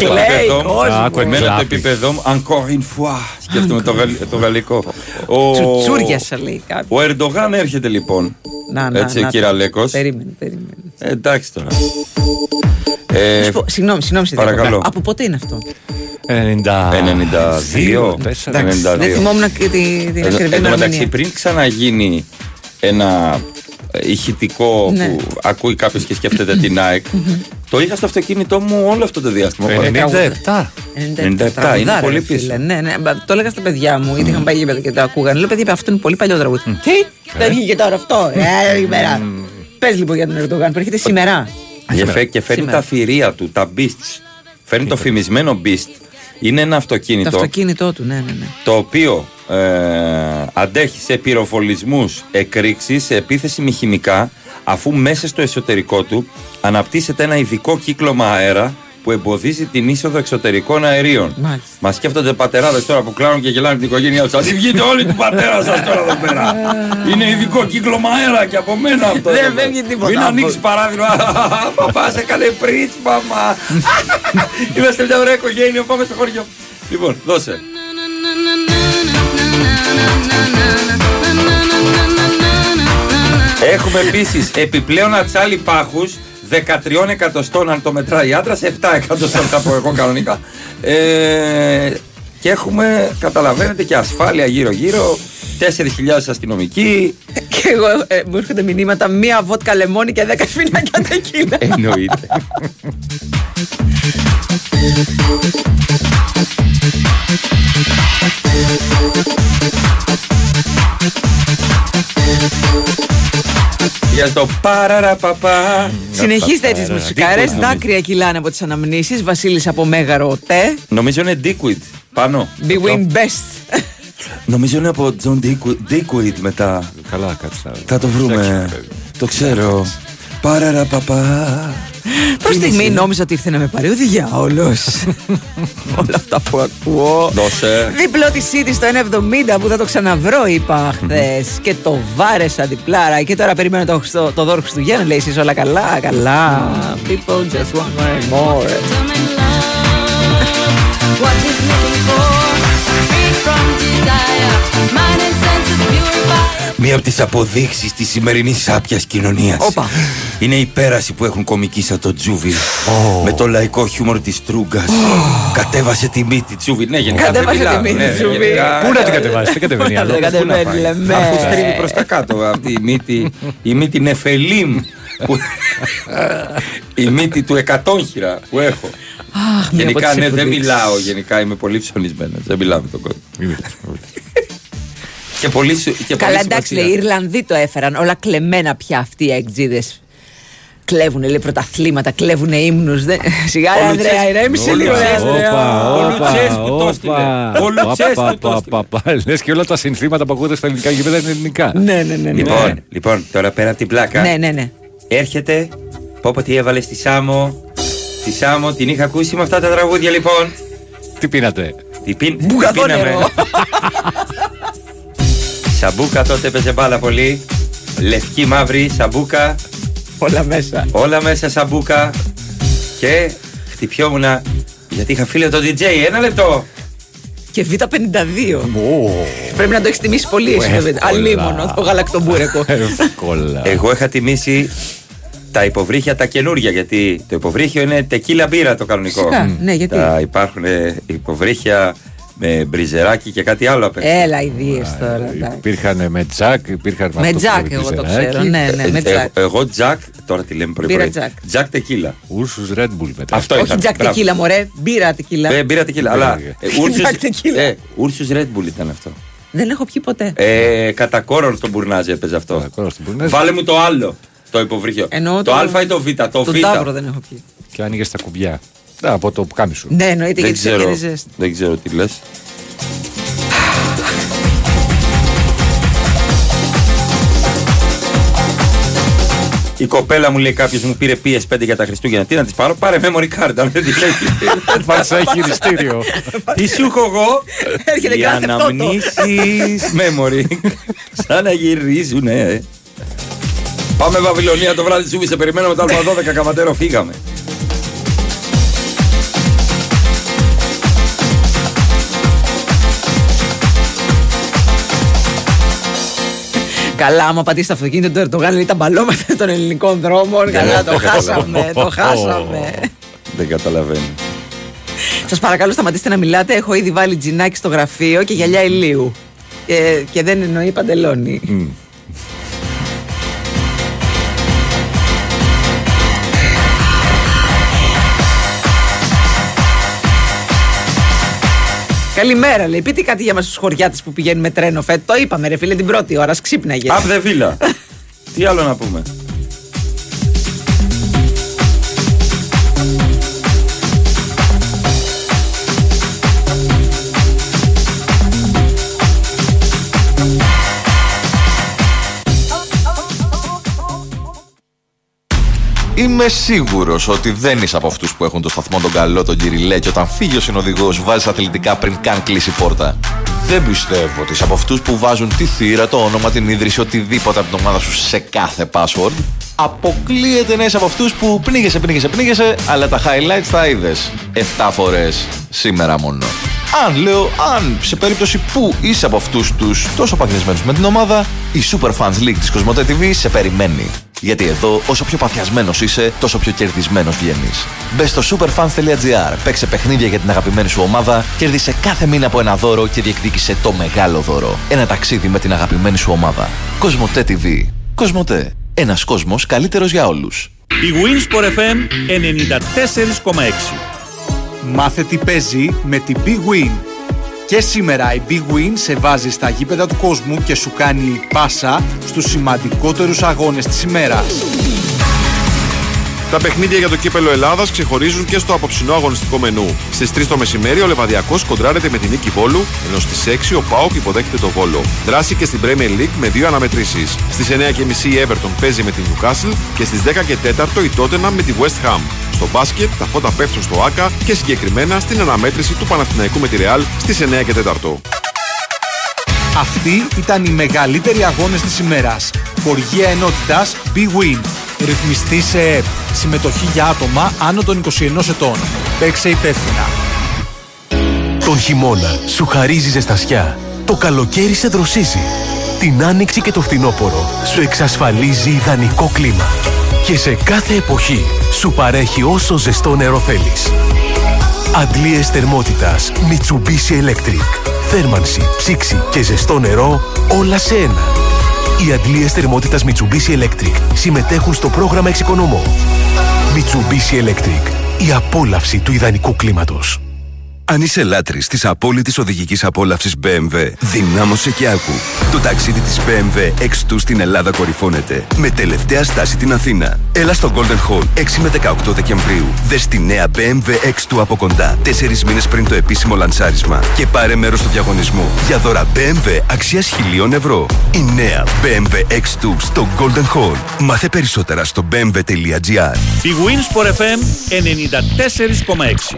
το επίπεδό μου, encore une fois, σκέφτομαι το γαλλικό. Τσουτσούρια σα λέει κάποιο. Ο Ερντογάν έρχεται λοιπόν. Έτσι, κύριε Αλέκος. Περίμενε, περίμενε. Εντάξει τώρα. Συγγνώμη, από πότε είναι αυτό? 92. Δεν θυμόμουν την ακριβή νομία. Εντάξει, πριν ξαναγίνει ένα ηχητικό που ακούει κάποιος και σκέφτεται την ΑΕΚ, το είχα στο αυτοκίνητό μου όλο αυτό το διάστημα. 97. Είναι πολύ πίσω. Το έλεγα στα παιδιά μου, γιατί είχαν πάει και το ακούγαν. Λέω, παιδιά, αυτό είναι πολύ παλιό τραγούδι. Τι, δεν βγήκε τώρα αυτό? Πες λοιπόν για τον Ερντογάν που έρχεται σήμερα. Και φέρνει τα θηρία του, τα Beasts. Φέρνει το φημισμένο Beast. Είναι ένα αυτοκίνητο. Το αυτοκίνητό του, ναι. Το οποίο αντέχει σε πυροβολισμούς, εκρήξεις, σε επίθεση με χημικά, αφού μέσα στο εσωτερικό του αναπτύσσεται ένα ειδικό κύκλωμα αέρα που εμποδίζει την είσοδο εξωτερικών αερίων. Μα σκέφτονται πατεράδες τώρα που κλάνουν και γελάνε την οικογένειά τους. Ας βγείτε όλοι του πατέρα σας τώρα εδώ πέρα. Είναι ειδικό κύκλωμα αέρα και από μένα αυτό. Δεν φεύγει τίποτα. Μην ανοίξει παράδειγμα. Παπά, σε καλέ πρίτσπα, μα. Είμαστε μια ωραία οικογένεια, πάμε στο χωριό. Λοιπόν, δώσε. Έχουμε επίσης επιπλέον ατσάλι πάχους 13 εκατοστών, αν το μετράει άντρας, 7 εκατοστών θα πω εγώ κανονικά. Και έχουμε, καταλαβαίνετε, και ασφάλεια γύρω-γύρω, 4.000 αστυνομικοί. Και εγώ μου έρχονται μηνύματα, μία βότκα λεμόνι και 10 σφινάκια τεκίλα. Εννοείται. Για το παραραπαπά. Συνεχίστε έτσι τις μουσικάρες. Δάκρυα κυλάνε από τις αναμνήσεις. Βασίλης από Μέγαρο Τε. Νομίζω είναι Dickwood. Πάνω. BWIN Best. Νομίζω είναι από John Dickwood μετά. Καλά, κάτσα. Θα το βρούμε. Το ξέρω. Παραραπαπά. Προς στιγμή νόμιζα ότι ήρθε να με πάρει ο διάολος. Όλα αυτά που ακούω. Διπλό τη City στο 1,70 που θα το ξαναβρω, είπα χθες. Και το βάρεσα διπλάρα. Και τώρα περιμένω το δώρο Χριστουγέννη. Λέει εσείς όλα καλά, καλά. People just want more. Μία από τις αποδείξεις της σημερινής σάπιας κοινωνίας είναι η πέραση που έχουν κομικοί σαν το Τζούβι με το λαϊκό χιούμορ της Τρούγκας. Κατέβασε τη μύτη Τζούβι. Ναι, γενικά κατέβασε τη μύτη Τζούβι. Πού να την κατεβάσει, δεν κατεβαίνει άλλο. Αφού στρίβει προς τα κάτω αυτή η μύτη, η μύτη Νεφελίμ, η μύτη του εκατόχυρα που έχω. Γενικά δεν μιλάω, γενικά είμαι πολύ ψωνισμένος, δεν μιλάω με τον κόσμο. Και πολύ, καλά, εντάξει, λέει, οι Ιρλανδοί το έφεραν. Όλα κλεμμένα πια αυτοί οι εκτζίδες. Κλέβουν, λέει, πρωταθλήματα, κλέβουν ύμνους. Σιγά, Ανδρέα, ηρέμησε λίγο. Όλο τσέσκου το στείλε. Λες και όλα τα συνθήματα που ακούγονται στα ελληνικά γήπεδα είναι ελληνικά. Ναι. Λοιπόν, τώρα πέρα από την πλάκα. Ναι. Έρχεται. Πω τι έβαλε στη Σάμο. Τη Σάμο την είχα ακούσει με αυτά τα τραγούδια, λοιπόν. Τι πίνατε? Μπουγαδόνερο. Σαμπούκα τότε έπαιζε μπάλα πολύ. Λευκή, μαύρη, σαμπούκα. Όλα μέσα. Όλα μέσα σαμπούκα. Και χτυπιόμουνα γιατί είχα φίλο το DJ. Ένα λεπτό. Και Β52. Πρέπει να το έχεις τιμήσει πολύ εσύ. Αλίμονο το γαλακτομπούρεκο. Εγώ είχα τιμήσει τα υποβρύχια τα καινούργια. Γιατί το υποβρύχιο είναι τεκίλα μπύρα το κανονικό. Ναι, γιατί. Υπάρχουν υποβρύχια με μπριζεράκι και κάτι άλλο απ' έξω. Έλα, ιδίες τώρα. Υπήρχαν με τζακ, υπήρχαν με τζακ. Εγώ το ξέρω. Ναι, με τζακ. Εγώ τζακ, τώρα τη λέμε πρωί-πρωί. Τζακ τεκίλα. Ούρσους Red Bull μετά. Αυτό ήταν. Όχι τζακ τεκίλα, μωρέ. Μπύρα τεκίλα. Μπύρα τεκίλα. Αλλά. Ούρσους Red Bull ήταν αυτό. Δεν έχω πιει ποτέ. Κατά κόρον στον Μπουρνάζ έπαιζε αυτό. Βάλε μου το άλλο το υποβρύχιο. Το Α ή το Β. Το Ταύρο δεν έχω πιει. Και άνοιγε τα κουμπιά. Από το πουκάμι σου. Ναι, εννοείται, γιατί σε κερδίζες. Δεν ξέρω τι λες. Η κοπέλα μου λέει, κάποιος μου πήρε PS5 για τα Χριστούγεννα. Τι να της πάρω? Πάρε memory card. Αν δεν τη λέει, πάρε χειριστήριο. Τι σου έχω εγώ? Οι αναμνήσεις memory. Σαν να γυρίζουνε. Πάμε Βαβυλωνία το βράδυ τσούβι, σε περιμένω μετά από 12 καβατέρο φύγαμε. Καλά, άμα πατήσει το αυτοκίνητο του Ερντογάν, λέει τα μπαλώματα των ελληνικών δρόμων. Καλά, το χάσαμε, το χάσαμε. Δεν καταλαβαίνω. Σας παρακαλώ, σταματήστε να μιλάτε. Έχω ήδη βάλει τζινάκι στο γραφείο και γυαλιά ηλίου. Και δεν εννοεί παντελόνι. Καλημέρα, λέει. Πείτε κάτι για μας στους χωριάτες που πηγαίνουν με τρένο φέτος. Το είπαμε, ρε φίλε, την πρώτη ώρα. Ξύπναγε. Απ' δε φίλα. Τι άλλο να πούμε. Είμαι σίγουρος ότι δεν είσαι από αυτούς που έχουν το σταθμό τον καλό, τον κυριλέ, και όταν φύγει ο συνοδηγός βάζεις αθλητικά πριν καν κλείσει πόρτα. Δεν πιστεύω ότι είσαι από αυτούς που βάζουν τη θύρα, το όνομα, την ίδρυση, οτιδήποτε από την ομάδα σου σε κάθε password. Αποκλείεται να είσαι από αυτούς που πνίγεσαι, αλλά τα highlights τα είδες 7 φορές σήμερα μόνο. Αν σε περίπτωση που είσαι από αυτούς τους τόσο παθιασμένους με την ομάδα, η Superfans League της Cosmote TV σε περιμένει. Γιατί εδώ, όσο πιο παθιασμένος είσαι, τόσο πιο κερδισμένος βγαίνεις. Μπες στο superfans.gr, παίξε παιχνίδια για την αγαπημένη σου ομάδα, κέρδισε κάθε μήνα από ένα δώρο και διεκδίκησε το μεγάλο δώρο. Ένα ταξίδι με την αγαπημένη σου ομάδα. Cosmote TV. Cosmote. Ένας κόσμος καλύτερος για όλους. Η Winsport FM 94,6. Μάθε τι παίζει με την BWIN. Και σήμερα η BWIN σε βάζει στα γήπεδα του κόσμου και σου κάνει πάσα στους σημαντικότερους αγώνες της ημέρας. Τα παιχνίδια για το κύπελο Ελλάδας ξεχωρίζουν και στο απόψινό αγωνιστικό μενού. Στις 3 το μεσημέρι ο Λεβαδιακός κοντράρεται με την νίκη Βόλου, ενώ στις 6 ο ΠΑΟΚ υποδέχεται το Βόλο. Δράση και στην Premier League με 2 αναμετρήσεις. Στις 9.30 η Everton παίζει με την Newcastle και στις 10.15 η Tottenham με τη West Ham. Στο μπάσκετ τα φώτα πέφτουν στο Άκα και συγκεκριμένα στην αναμέτρηση του Παναθηναϊκού με τη Ρεάλ στις 9.15. Αυτοί ήταν οι μεγαλύτεροι αγώνες της ημέρας. Χοργία ενότητας BWIN. Ρυθμιστή σε ΕΠ. Συμμετοχή για άτομα άνω των 21 ετών. Παίξε υπεύθυνα. Τον χειμώνα σου χαρίζει ζεστασιά. Το καλοκαίρι σε δροσίζει. Την άνοιξη και το φθινόπωρο σου εξασφαλίζει ιδανικό κλίμα. Και σε κάθε εποχή σου παρέχει όσο ζεστό νερό θέλεις. Αντλίες θερμότητας Mitsubishi Electric. Θέρμανση, ψήξη και ζεστό νερό, όλα σε ένα. Οι αντλίες θερμότητας Mitsubishi Electric συμμετέχουν στο πρόγραμμα Εξοικονομώ. Mitsubishi Electric. Η απόλαυση του ιδανικού κλίματος. Αν είσαι λάτρης της απόλυτης οδηγικής απόλαυσης BMW, δυνάμωσε και άκου. Το ταξίδι της BMW X2 στην Ελλάδα κορυφώνεται, με τελευταία στάση την Αθήνα. Έλα στο Golden Hall 6 με 18 Δεκεμβρίου. Δες τη νέα BMW X2 από κοντά, 4 μήνες πριν το επίσημο λανσάρισμα. Και πάρε μέρος στο διαγωνισμό για δώρα BMW αξίας 1.000 ευρώ. Η νέα BMW X2 στο Golden Hall. Μάθε περισσότερα στο bmw.gr. Η Winsport FM 94,6.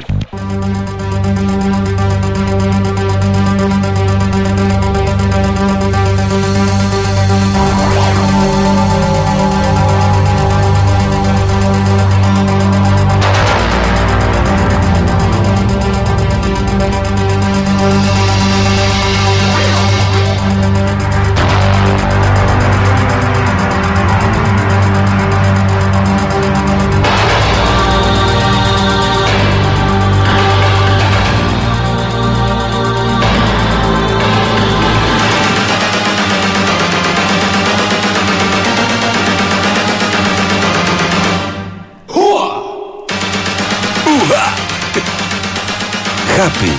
Happy.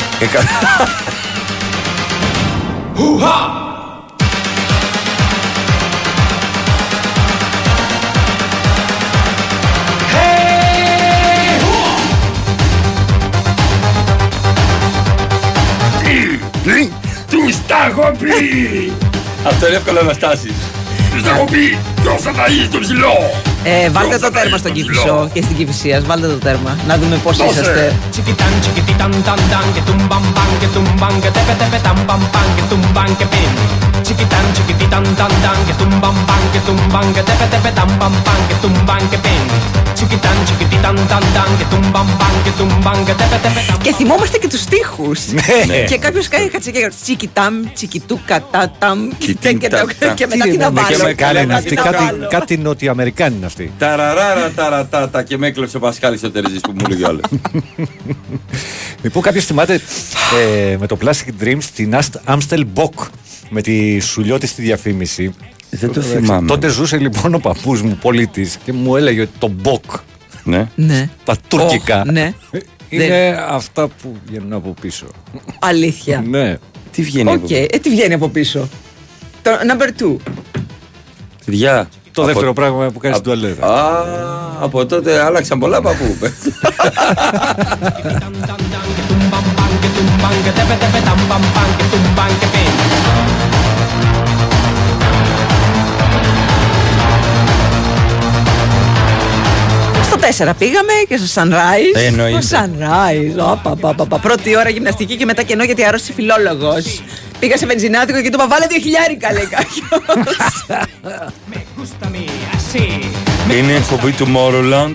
Hoo-ha! Hey! Τους τα έχω πει! Αυτό είναι εύκολο να στάσεις. Τους τα έχω πει! Ποιος θα ταΐζει το ψηλό! Βάλτε το τέρμα στον Κηφισό και στην Κηφισίας, βάλτε το τέρμα. Να δούμε πώς είσαστε. dang dang dang, que tumban, que tepe tepe tam pam pam, que tumban, que ping. Chiquitan, chiquititan, tan tan, que tumban, que tumban, que tepe tepe tam. Και θυμόμαστε και τους στίχους. Και κάποιος κάτσε και τσικιτάμ, τσικιτού κατά τάμ. Και μετά την αβάλω. Κάτι νοτιοαμερικάνοι είναι αυτοί. Ταραράρα ταρατάτα και με έκλεψε ο Πασχάλης στο Τερζής που μου έλεγε όλες. Λοιπόν, κάποιος θυμάται με το Plastic Dreams την Amstel Bock με τη σουλιώτη στη διαφήμιση. Δεν το θυμάμαι. Τότε ζούσε λοιπόν ο παππούς μου πολίτης και μου έλεγε ότι το Μποκ, ναι, τα τουρκικά, ναι, είναι αυτά που βγαίνουν από πίσω. Αλήθεια. Ναι. Τι βγαίνει από πίσω. Τι βγαίνει από πίσω. Το number 2. Παιδιά. Το δεύτερο πράγμα που κάνεις στην τουαλέτα. Από τότε άλλαξαν πολλά παππού. Στο 4 πήγαμε και στο Sunrise. Στο Sunrise. Πρώτη ώρα γυμναστική και μετά κενό γιατί άρρωσε φιλόλογος. Πήγα σε βενζινάδικο και του είπα βάλε 2.000, λέει κάποιος. Είναι εκπομπή του Tomorrowland.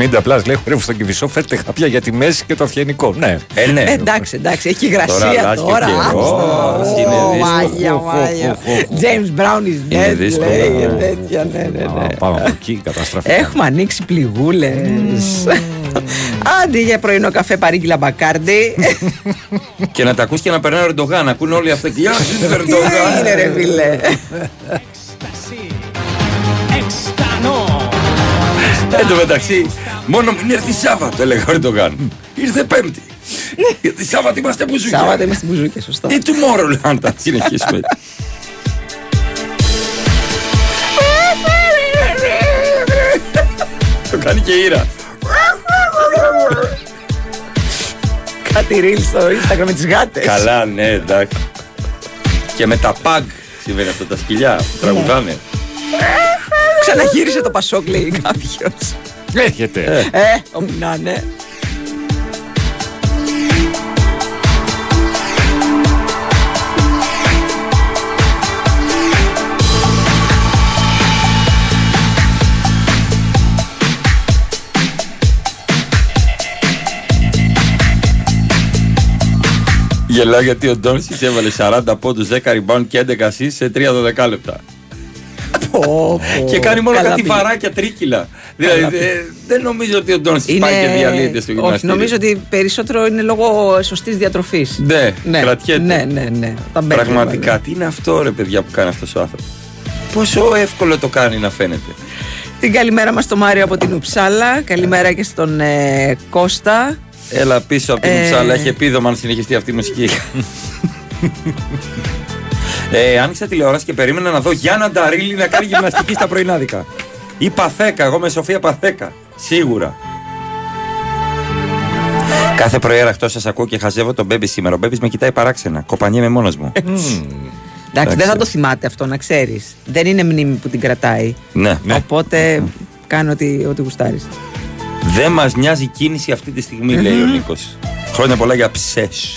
$50+ λέει: χορεύω στον Κηβισό, φέρτε χαπιά για τη μέση και το αυγενικό. Ναι, ναι. Εντάξει, εντάξει, έχει υγρασία τώρα. Μάγια. James Brown is dead. Λέει τέτοια, ναι. Πάμε εκεί, καταστροφή. Έχουμε ανοίξει πληγούλες. Άντε για πρωινό καφέ παρήγγυλα μπακάρντι. Και να τα ακούς και να περνάει ο Ερντογάν. Ακούνε όλοι αυτά και είναι ρε φίλε. Εν τω μεταξύ, μόνο μην έρθει Σάββατο, έλεγα ο Ερντογάν. Ήρθε Πέμπτη. Γιατί Σάββατο είμαστε μπουζούκια. Σάββατο είμαστε μπουζούκια, σωστά. Ή Tomorrowland, θα συνεχίσουμε. Το κάνει και η Ήρα. Κάτι ρίλ στο Instagram με τις γάτες. Καλά, ναι, εντάξει. Και με τα pug συμβαίνει αυτά τα σκυλιά που τραγουδάνε. Ξαναγύρισε το Πασόκ, λέει κάποιος. Έρχεται. Όπου να είναι. Γελάω γιατί ο Ντόνσιτς έβαλε 40 πόντους, 10 rebound και 11 assists σε 3-12 λεπτά. Και κάνει μόνο κάτι βαράκια τρίκυλα. Δηλαδή δεν νομίζω ότι ο Ντόνσιτς πάει και διαλύεται στο γυμναστήριο. Όχι, νομίζω ότι περισσότερο είναι λόγω σωστής διατροφής. Ναι, κρατιέται. Ναι. Πραγματικά, τι είναι αυτό ρε παιδιά που κάνει αυτός ο άνθρωπος. Πόσο εύκολο το κάνει να φαίνεται. Την καλημέρα μας στον Μάριο από την Ουψάλα. Καλημέρα και στον Κώστα. Έλα πίσω από την Ουψάλα, έχει επίδομα αν συνεχιστεί αυτή η μουσική. Άνοιξα τηλεόραση και περίμενα να δω Γιάννα Νταρίλη να κάνει γυμναστική στα πρωινάδικα. Ή Παθέκα, εγώ με Σοφία Παθέκα. Σίγουρα. Κάθε πρωί εραχτώ σας ακούω και χαζεύω τον Μπέμπι σήμερα. Ο Μπέμπις με κοιτάει παράξενα. Κοπανιέμαι μόνος μου. Εντάξει, δεν θα το θυμάται αυτό, να ξέρεις. Δεν είναι μνήμη που την κρατάει. Ναι. Οπότε κάνω ό,τι γουστάρεις. Δεν μας νοιάζει κίνηση αυτή τη στιγμή, λέει ο Νίκος. Χρόνια πολλά για ψες.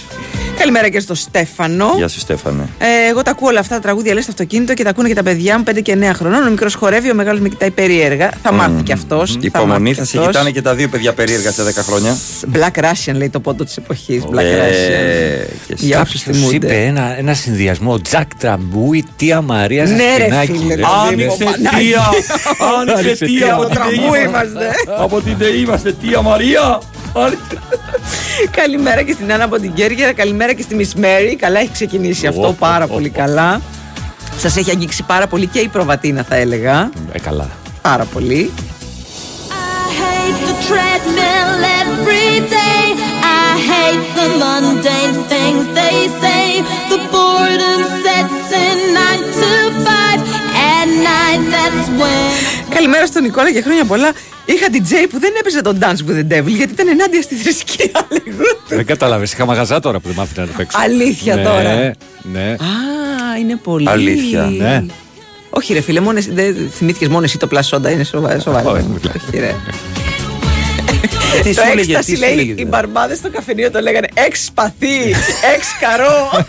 Καλημέρα και στο Στέφανο. Γεια σου, Στέφανε. Εγώ τα ακούω όλα αυτά τα τραγούδια, λες, στο αυτοκίνητο και τα ακούνε και τα παιδιά μου 5 και 9 χρονών. Ο μικρός χορεύει, ο μεγάλος με κοιτάει περίεργα. Θα μάθει κι αυτός. Υπομονή, θα σε κοιτάνε και τα δύο παιδιά περίεργα σε 10 χρόνια. Black Russian, λέει το πόντο της εποχής. Black Russian. Κάποιος είπε ένα συνδυασμό Jack Trambuie, Τία Μαρία Ζαφειράτου. Άνοιξε Τία από την ΔΕΗ είμαστε, Τία Μαρία. Καλημέρα και στην Άννα από την Κέρκυρα. Καλημέρα και στη Miss Mary. Καλά έχει ξεκινήσει αυτό, πάρα πολύ καλά. Σας έχει αγγίξει πάρα πολύ και η προβατίνα, θα έλεγα. Καλά. Πάρα πολύ. Καλημέρα στον Νικόλα και χρόνια πολλά. Είχα DJ που δεν έπαιζε τον Dance with the Devil γιατί ήταν ενάντια στη θρησκεία, λέγω. Δεν κατάλαβες, είχα μαγαζά τώρα που δεν μάθει να το παίξω. Αλήθεια τώρα. Ναι. Α, είναι πολύ. Αλήθεια. Ναι. Όχι ρε φίλε, δεν θυμήθηκες μόνο εσύ το πλασόντα, είναι σοβαρό. Όχι ρε. Το έκσταση λέει, οι μπαρμπάδες στο καφενείο το λέγανε «Εξ σπαθί, εξ καρό».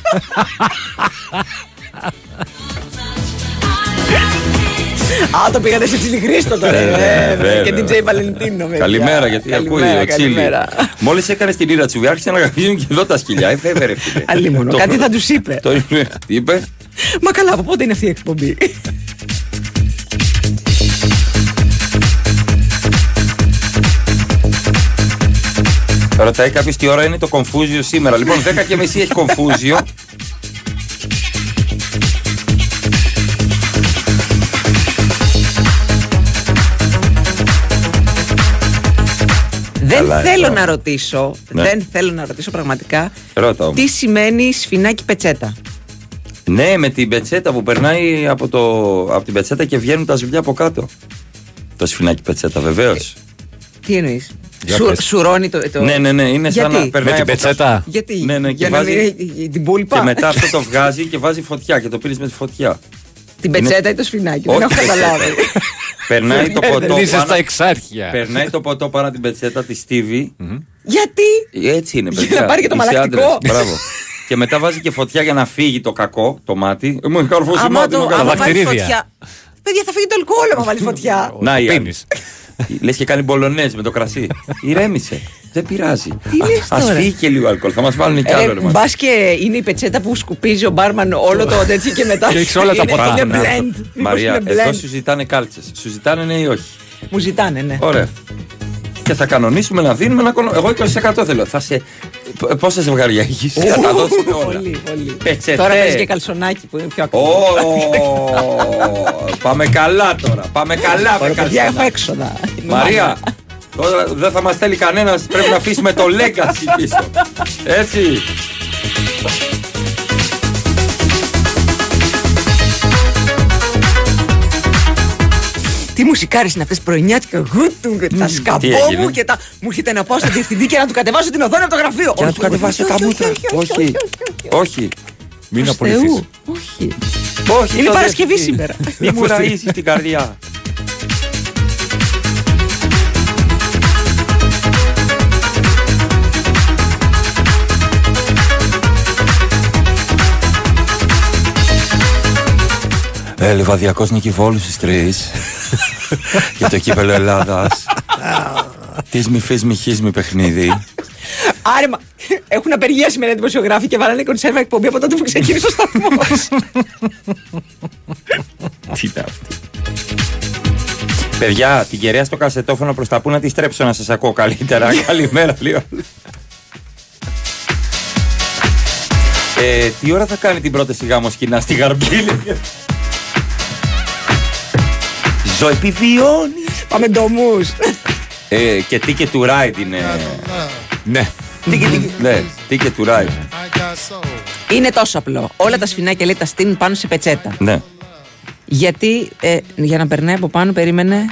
Α, το πήγατε σε Τσίλι Χρήστο τώρα. Και την Τζέι Βαλεντίνο. Καλημέρα, γιατί ακούει ο Τσίλι. Μόλις έκανες την Ήρα Τσουβιά, άρχισαν να γραφίζουν και εδώ τα σκυλιά. Εφεύρε, φίλε. Αλλήμωνο. Κάτι θα τους είπε. Τι είπε. Μα καλά, από πότε είναι αυτή η εκπομπή. Ρωτάει κάποιος τι ώρα είναι το κομφούζιο σήμερα. Λοιπόν, 10:30 έχει κομφούζιο. Δεν θέλω να ρωτήσω πραγματικά. Ρώτα. Τι σημαίνει σφινάκι πετσέτα. Ναι, με την πετσέτα που περνάει από την πετσέτα και βγαίνουν τα ζυβλιά από κάτω. Το σφινάκι πετσέτα, βεβαίως. Τι εννοείς. Σουρώνει το. Ναι, είναι σαν να περνάει. Με την πετσέτα. Γιατί. Ναι, και βάζει την πούλπα. Και μετά αυτό το βγάζει και βάζει φωτιά και το πίνεις με τη φωτιά. Την πετσέτα είναι... ή το σφινάκι. Όχι, δεν έχω καταλάβει. Περνάει το ποτό. Περνάει το ποτό πάνω την πετσέτα, τη στίβη. Γιατί. Έτσι είναι. Για να πάρει και το μαλακτικό. Μπράβο. Και μετά βάζει και φωτιά για να φύγει το κακό, το μάτι. Μου έχει καρφώσει μάτι. Τα βακτηρίδια. Παιδιά, θα φύγει το αλκοόλ άμα βάλει φωτιά. Να πίνει. Λες και κάνει μπολονές με το κρασί. Ηρέμησε. Δεν πειράζει. Ας φύγει και λίγο αλκοόλ. Θα μας βάλουν κι άλλο. Μπας και είναι η πετσέτα που σκουπίζει ο μπάρμαν όλο το τέτοιο και μετά. Και έχεις όλα τα ποτά. Είναι blend. Μαρία, εδώ σου ζητάνε κάλτσες. Σου ζητάνε ναι ή όχι. Μου ζητάνε ναι. Ωραία. Και θα κανονίσουμε να δίνουμε ένα κονό. Εγώ 20% θέλω. Θα σε. Πόσα ζευγάρια έχει. Θα τα δώσουμε όλα. Πετσέτα. Τώρα παίζει και καλσονάκι που είναι πιο ακριβό. Πάμε καλά τώρα. Πάμε καλά με καλσονάκι. Μαρία, τώρα δεν θα μας θέλει κανένας. Πρέπει να αφήσουμε το legacy πίσω. Έτσι. Τι μουσικάρες είναι αυτές πρωινιάτικα, τα σκαπό μου και τα. Μου έρχεται να πάω στον διευθυντή και να του κατεβάσω την οθόνη από το γραφείο. Και να του κατεβάσω τα μούτρα. Όχι. Μην απολυθείς. Όχι. Είναι Παρασκευή σήμερα. Μη μου ραΐσεις την καρδιά. Λιβαδιακός νίκη Βόλου στις 3 για το κύπελλο Ελλάδας. Της μυφής μυχής μη παιχνίδι. Άρεμα, έχουν απεργία σήμερα οι δημοσιογράφοι και βάλανε κονσέρβα εκπομπή από τότε που ξεκίνησε ο σταθμός. Τι είναι αυτή. Παιδιά, την κεραία στο κασετόφωνο προς τα πού να τη στρέψω να σας ακούω καλύτερα. Καλημέρα λίγο. Τι ώρα θα κάνει την πρώτη σιγά μοσκινά στη Γαρμπίλη. Το επιβιώνει. Πάμε ντομούς. Και ticket to ride είναι. Ναι. Ticket to ride. Είναι τόσο απλό. Όλα τα σφινάκια λέει τα στείνουν πάνω σε πετσέτα. Ναι. Γιατί για να περνάει από πάνω περίμενε.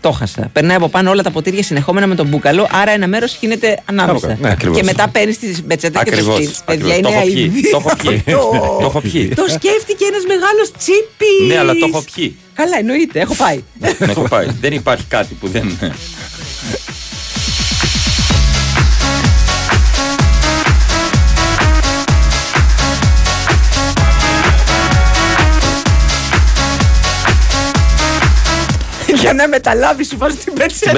Το χάσα. Περνάει από πάνω όλα τα ποτήρια συνεχόμενα με τον μπουκαλό. Άρα ένα μέρος γίνεται ανάμεσα. Και μετά παίρνεις τις πετσέτες και το σκύλεις. Παιδιά είναι αηδία. Το έχω πιει. Το σκέφτηκε ένας μεγάλος τσίπης. Ναι, αλλά το έχω πιει. Καλά, εννοείται. Έχω πάει. Δεν υπάρχει κάτι που δεν... Για να μεταλάβει, σου βάζω την πετσέτα.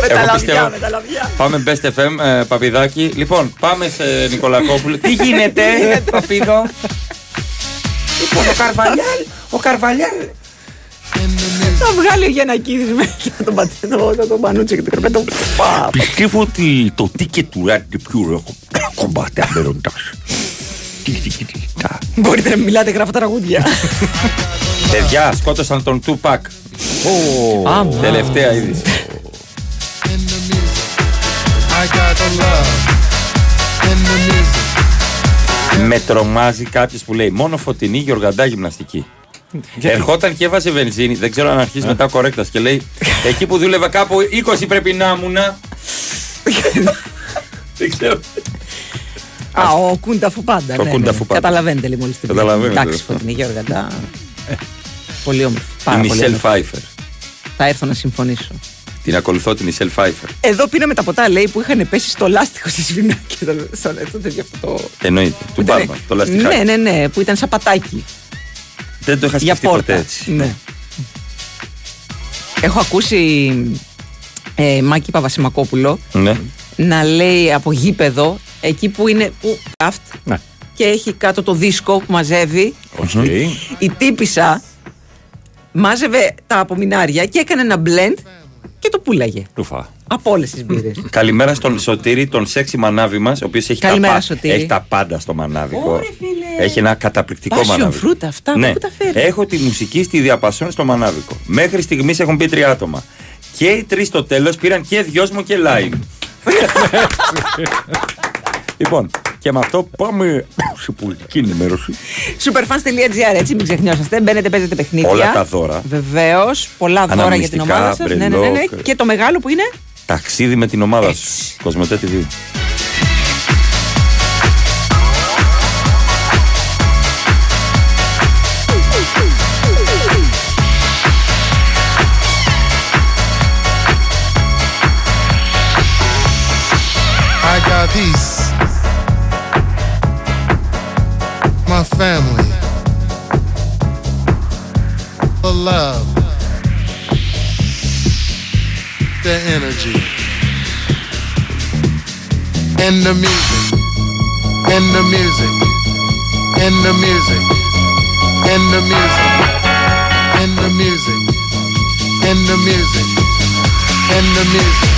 Μεταλαβιά, μεταλαβιά. Πάμε Best FM, Παπιδάκη. Λοιπόν, πάμε σε Νικολακόπουλο. Τι γίνεται, Παπίδο. Ο Καρβαλιάλ. Θα βγάλει ο Γιαννακίδης μετά τον πατσέτο, τον Πανούτσο και τον Καρπέτο. Πιστεύω ότι το ticket του Rad είναι πιο ωραίο κομμάτι απεροντάς. Μπορείτε να μιλάτε, γράφω τραγούδια. Παιδιά, σκότωσαν τον Τούπακ. Τελευταία είδηση. Με τρομάζει κάποιος που λέει μόνο φωτεινή Γιοργαντά γυμναστική. Ερχόταν και έβαζε βενζίνη. Δεν ξέρω αν αρχίσει μετά ο κορέκτας και λέει εκεί που δούλευα κάπου 20 πρέπει να ήμουνα. πιστεύω. Α, ο Κούνταφου πάντα. Καταλαβαίνετε λίγο στην πλήρη. Εντάξει, Φωτεινή Γιώργα. Πολύ όμορφο. Η Μισελ Φάιφερ. Θα έρθω να συμφωνήσω. Την ακολουθώ την Μισελ Φάιφερ. Εδώ πίναμε τα ποτά, λέει, που είχαν πέσει στο λάστιχο στη σφινά και σαν το. Εννοείται. Του Μπάρμα. Το λάστιχο. Ναι, ναι, ναι, που ήταν σαν πατάκι. Δεν το είχα σκεφτεί ποτέ έτσι. Ναι. Έχω ακούσει Μάκη Παπασημακόπουλο να λέει από γήπεδο εκεί που είναι καφτ και έχει κάτω το δίσκο που μαζεύει. Η τύπισσα μάζευε τα απομεινάρια και έκανε ένα blend και το πουλάγε. Ρουφά. Από όλες τις μπύρες. Καλημέρα στον Σωτήρη, τον σεξι μανάβι μας, ο οποίος έχει, έχει τα πάντα στο μανάβικο. Ωραία, φίλε. Έχει ένα καταπληκτικό Πάσιο μανάβικο. Φρούτα, αυτά ναι. Πού τα φέρνει. Έχω τη μουσική στη διαπασόν στο μανάβικο. Μέχρι στιγμής έχουν πει 3 άτομα. Και οι 3 στο τέλος πήραν και δυόσμο και λάιμ. Λοιπόν, και με αυτό πάμε σε πολιτική ενημέρωση. Superfans.gr, έτσι μην ξεχνιώσαστε. Μπαίνετε, παίζετε παιχνίδια. Όλα τα δώρα. Βεβαίως, πολλά δώρα για την ομάδα σας. Ναι, ναι, ναι. Και το μεγάλο που είναι. Ταξίδι με την ομάδα σου. Cosmote TV. I got these. My family, the love, the energy, and the music, and the music, and the music, and the music, and the music, and the music, and the music, and the music.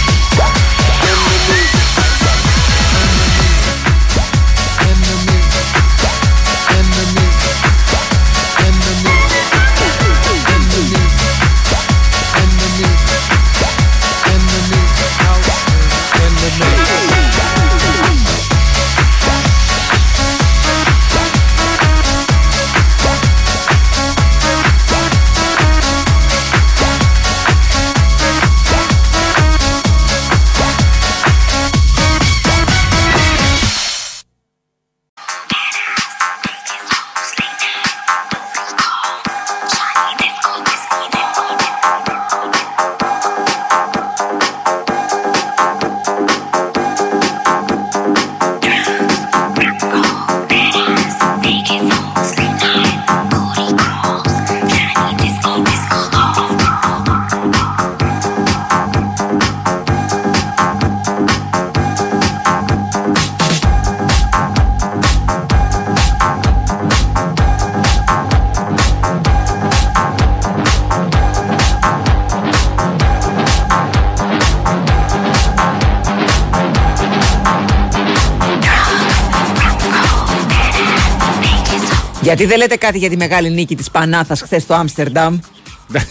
Γιατί δεν λέτε κάτι για τη μεγάλη νίκη της Πανάθας χθες στο Άμστερνταμ?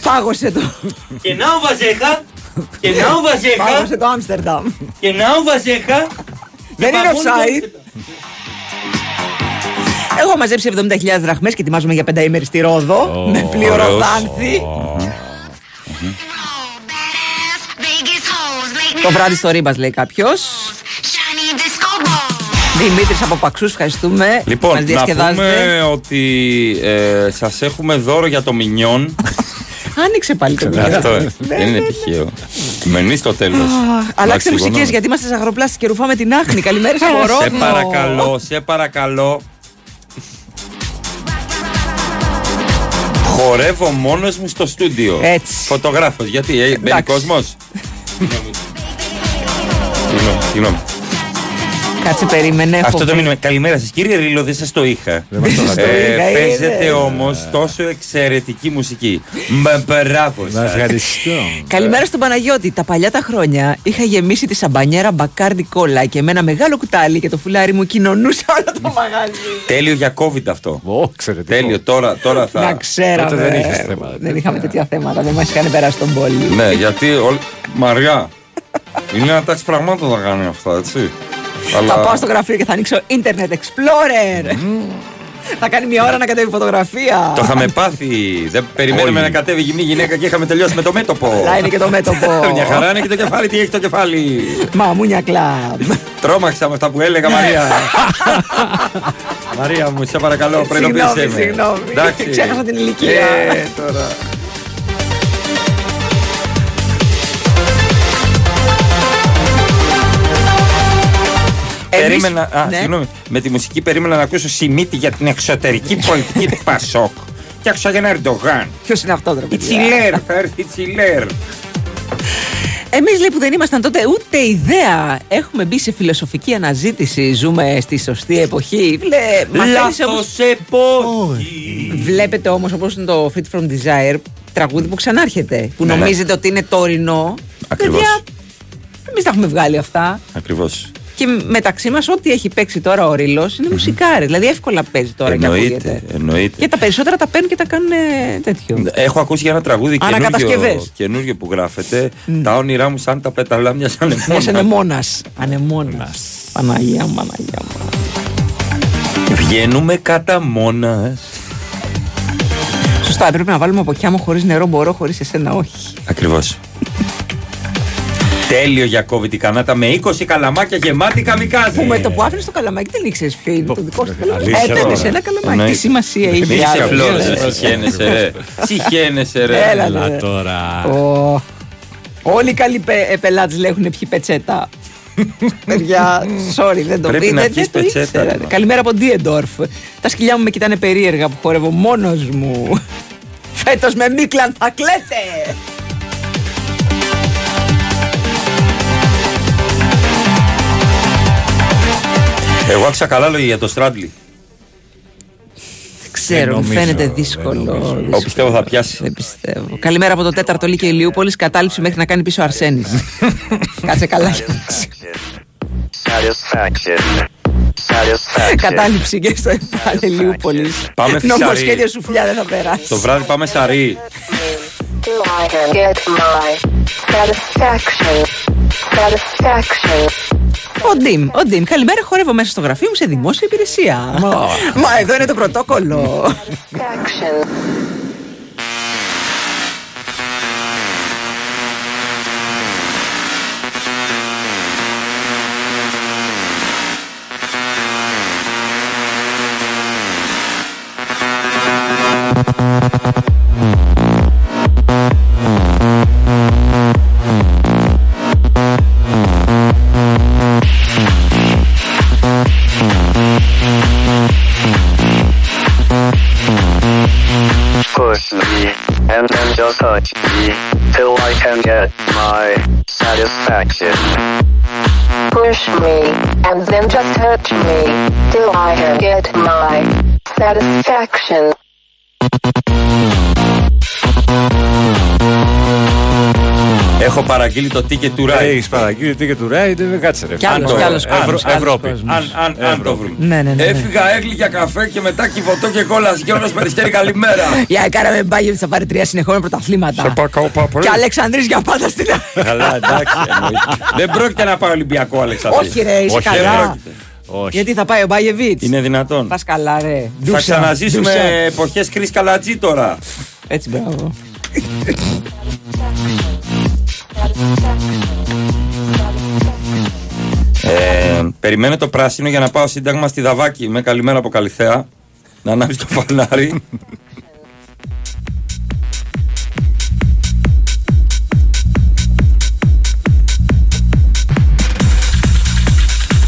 Πάγωσε το. Και να ο Βαζέχα. Και να ο Βαζέχα. Πάγωσε το Άμστερνταμ. Και να ο Βαζέχα. Δεν είναι offside. Έχω μαζέψει 70.000 δραχμές και ετοιμάζομαι για 5 ημέρες στη Ρόδο. Με πληροδάνθη. Το βράδυ στο Ρίμπας, λέει κάποιος. Δημήτρης από Παξούς, ευχαριστούμε. Λοιπόν, να πούμε ότι σας έχουμε δώρο για το Μινιόν. Άνοιξε πάλι το Μινιόν. Αυτό δεν είναι τυχαίο. Μενή στο τέλος. Αλλάξτε μουσικές γιατί είμαστε σε αγροπλάστη και ρουφάμε την άχνη. Καλημέρα στο Ρόδο. Σε παρακαλώ, σε παρακαλώ. Χορεύω μόνος μου στο στούντιο. Έτσι. Φωτογράφος, γιατί μπαίνει κόσμος. Συγγνώμη. Κάτσε, περίμενε. Αυτό το μήνυμα. Καλημέρα σας, κύριε Ρίλο, δεν σας το είχα. Παίζετε όμως τόσο εξαιρετική μουσική. Μα μπράβο σας. Καλημέρα στον Παναγιώτη. Τα παλιά τα χρόνια είχα γεμίσει τη σαμπανιέρα μπακάρντι κόλλα και με ένα μεγάλο κουτάλι και το φουλάρι μου κοινωνούσε όλο το μαγαζί. Τέλειο για COVID αυτό. Τέλειο, τώρα θα. Να ξέραμε. Δεν είχαμε θέματα. Δεν είχαμε τέτοια θέματα. Δεν μας είχαν περάσει τον πόλη. Ναι, γιατί Μαριά, είναι ένα τάξη πραγμάτων να κάνει αυτά, έτσι. Αλλά... Θα πάω στο γραφείο και θα ανοίξω Internet Explorer. Θα κάνει μια ώρα να κατέβει φωτογραφία. Το είχαμε πάθει. Δεν περιμέναμε να κατέβει γυμνή γυναίκα και είχαμε τελειώσει με το μέτωπο. Λά είναι και το μέτωπο. Μια χαρά είναι και το κεφάλι. Τι έχει το κεφάλι. Μαμούνια κλαμπ. Τρώμαξα με αυτά που έλεγα, Μαρία. Μαρία μου, σε παρακαλώ, προειδοποιήσέ με. Συγγνώμη, ξέχασα την ηλικία. Τώρα. Περίμενα, συγγνώμη, με τη μουσική περίμενα να ακούσω Σιμίτη για την εξωτερική πολιτική του Πασόκ. Και άκουσα για ένα Ερντογάν. Ποιος είναι αυτό, τρεπή. Η Τσιλέρ, θα έρθει η Τσιλέρ. Εμείς λέει που δεν ήμασταν τότε ούτε ιδέα. Έχουμε μπει σε φιλοσοφική αναζήτηση. Ζούμε στη σωστή εποχή. Λάθος όμως... εποχή. Βλέπετε όμως όπως είναι το Fit From Desire, τραγούδι που ξανάρχεται. Που νομίζετε ότι είναι τωρινό. Ακριβώς. Παιδιά, εμείς τα έχουμε βγάλει αυτά. Ακριβώς. Και μεταξύ μας, ό,τι έχει παίξει τώρα ο Ρίλος είναι μουσικάρι. Δηλαδή, εύκολα παίζει τώρα και ακούγεται. Εννοείται. Και τα περισσότερα τα παίρνουν και τα κάνουν τέτοιο. Έχω ακούσει για ένα τραγούδι καινούργιο που γράφεται. Τα όνειρά μου σαν τα πεταλάμια σαν ανεμόνας. Ανεμόνας. Παναγία μου, Παναγία μου. Βγαίνουμε κατά μόνας. Σωστά, έπρεπε να βάλουμε από κιάμο χωρίς νερό μπορώ, χωρίς εσένα όχι. Ακριβώς. Τέλειο για COVID η κανάτα με 20 καλαμάκια γεμάτη καμικάζι. Που με το που άφηνες το καλαμάκι δεν ήξερες ποιο είναι το δικό σου καλαμάκι. Έπαιρνες ένα καλαμάκι. Τι σημασία είχε. Είσαι φλόρες. Συχαίνεσαι ρε. Έλα τώρα. Όλοι οι καλοί πελάτες λέει έχουν πιει πετσέτα. Παιδιά, sorry, δεν το πείτε. Δεν το ήξερα. Καλημέρα από Ντίεντορφ. Τα σκυλιά μου με κοιτάνε περίεργα που χορεύω μόνος μου. Φέτος με Μίκλαν θα κλαίτε. Εγώ άκουσα καλά λόγια για το Στράντλι. Ξέρω, μου φαίνεται δύσκολο. Εγώ πιστεύω θα πιάσει. Δεν πιστεύω. Καλημέρα από το 4ο Λύκειο Ηλιούπολης. Κατάληψη μέχρι να κάνει πίσω ο Αρσένης. Κάτσε καλά. Κατάληψη και στο επάνω Ηλιούπολης. Νομοσχέδιο σουφλιά δεν θα περάσει. Το βράδυ πάμε σαρί. Ο Ντίμ, καλημέρα, χορεύω μέσα στο γραφείο μου σε δημόσια υπηρεσία. Μα εδώ είναι το πρωτόκολλο. Push me and then just touch me till I can get my satisfaction. Έχω παραγγείλει το ticket to ride. Έχεις παραγγείλει το ticket to ride, δεν κάτσε ρε. Κι άλλος Ευρώπη. Αν το βρούμε. Έφυγα, έγλυκια καφέ και μετά κυβωτό και κόλας. Γιώργος Περιστέρη, καλημέρα. Για κάναμε μπάγιο ότι θα πάρει 3 συνεχόμενα πρωταθλήματα. Και Αλεξανδρής για πάντα στην Ελλάδα. Καλά, εντάξει. Δεν πρόκειται να πάει Ολυμπιακό, Αλεξανδρής. Όχι ρε, είσαι καλά. Όχι. Γιατί θα πάει ο Μπάγεβιτς. Είναι δυνατόν. Πας καλά, ρε. Θα ξαναζήσουμε εποχές Κρίς Καλατζή τώρα. Έτσι, μπράβο. Περιμένω το πράσινο για να πάω σύνταγμα στη Δαβάκη. Με καλημέρα από Καλυθέα. Να ανάβεις το φανάρι.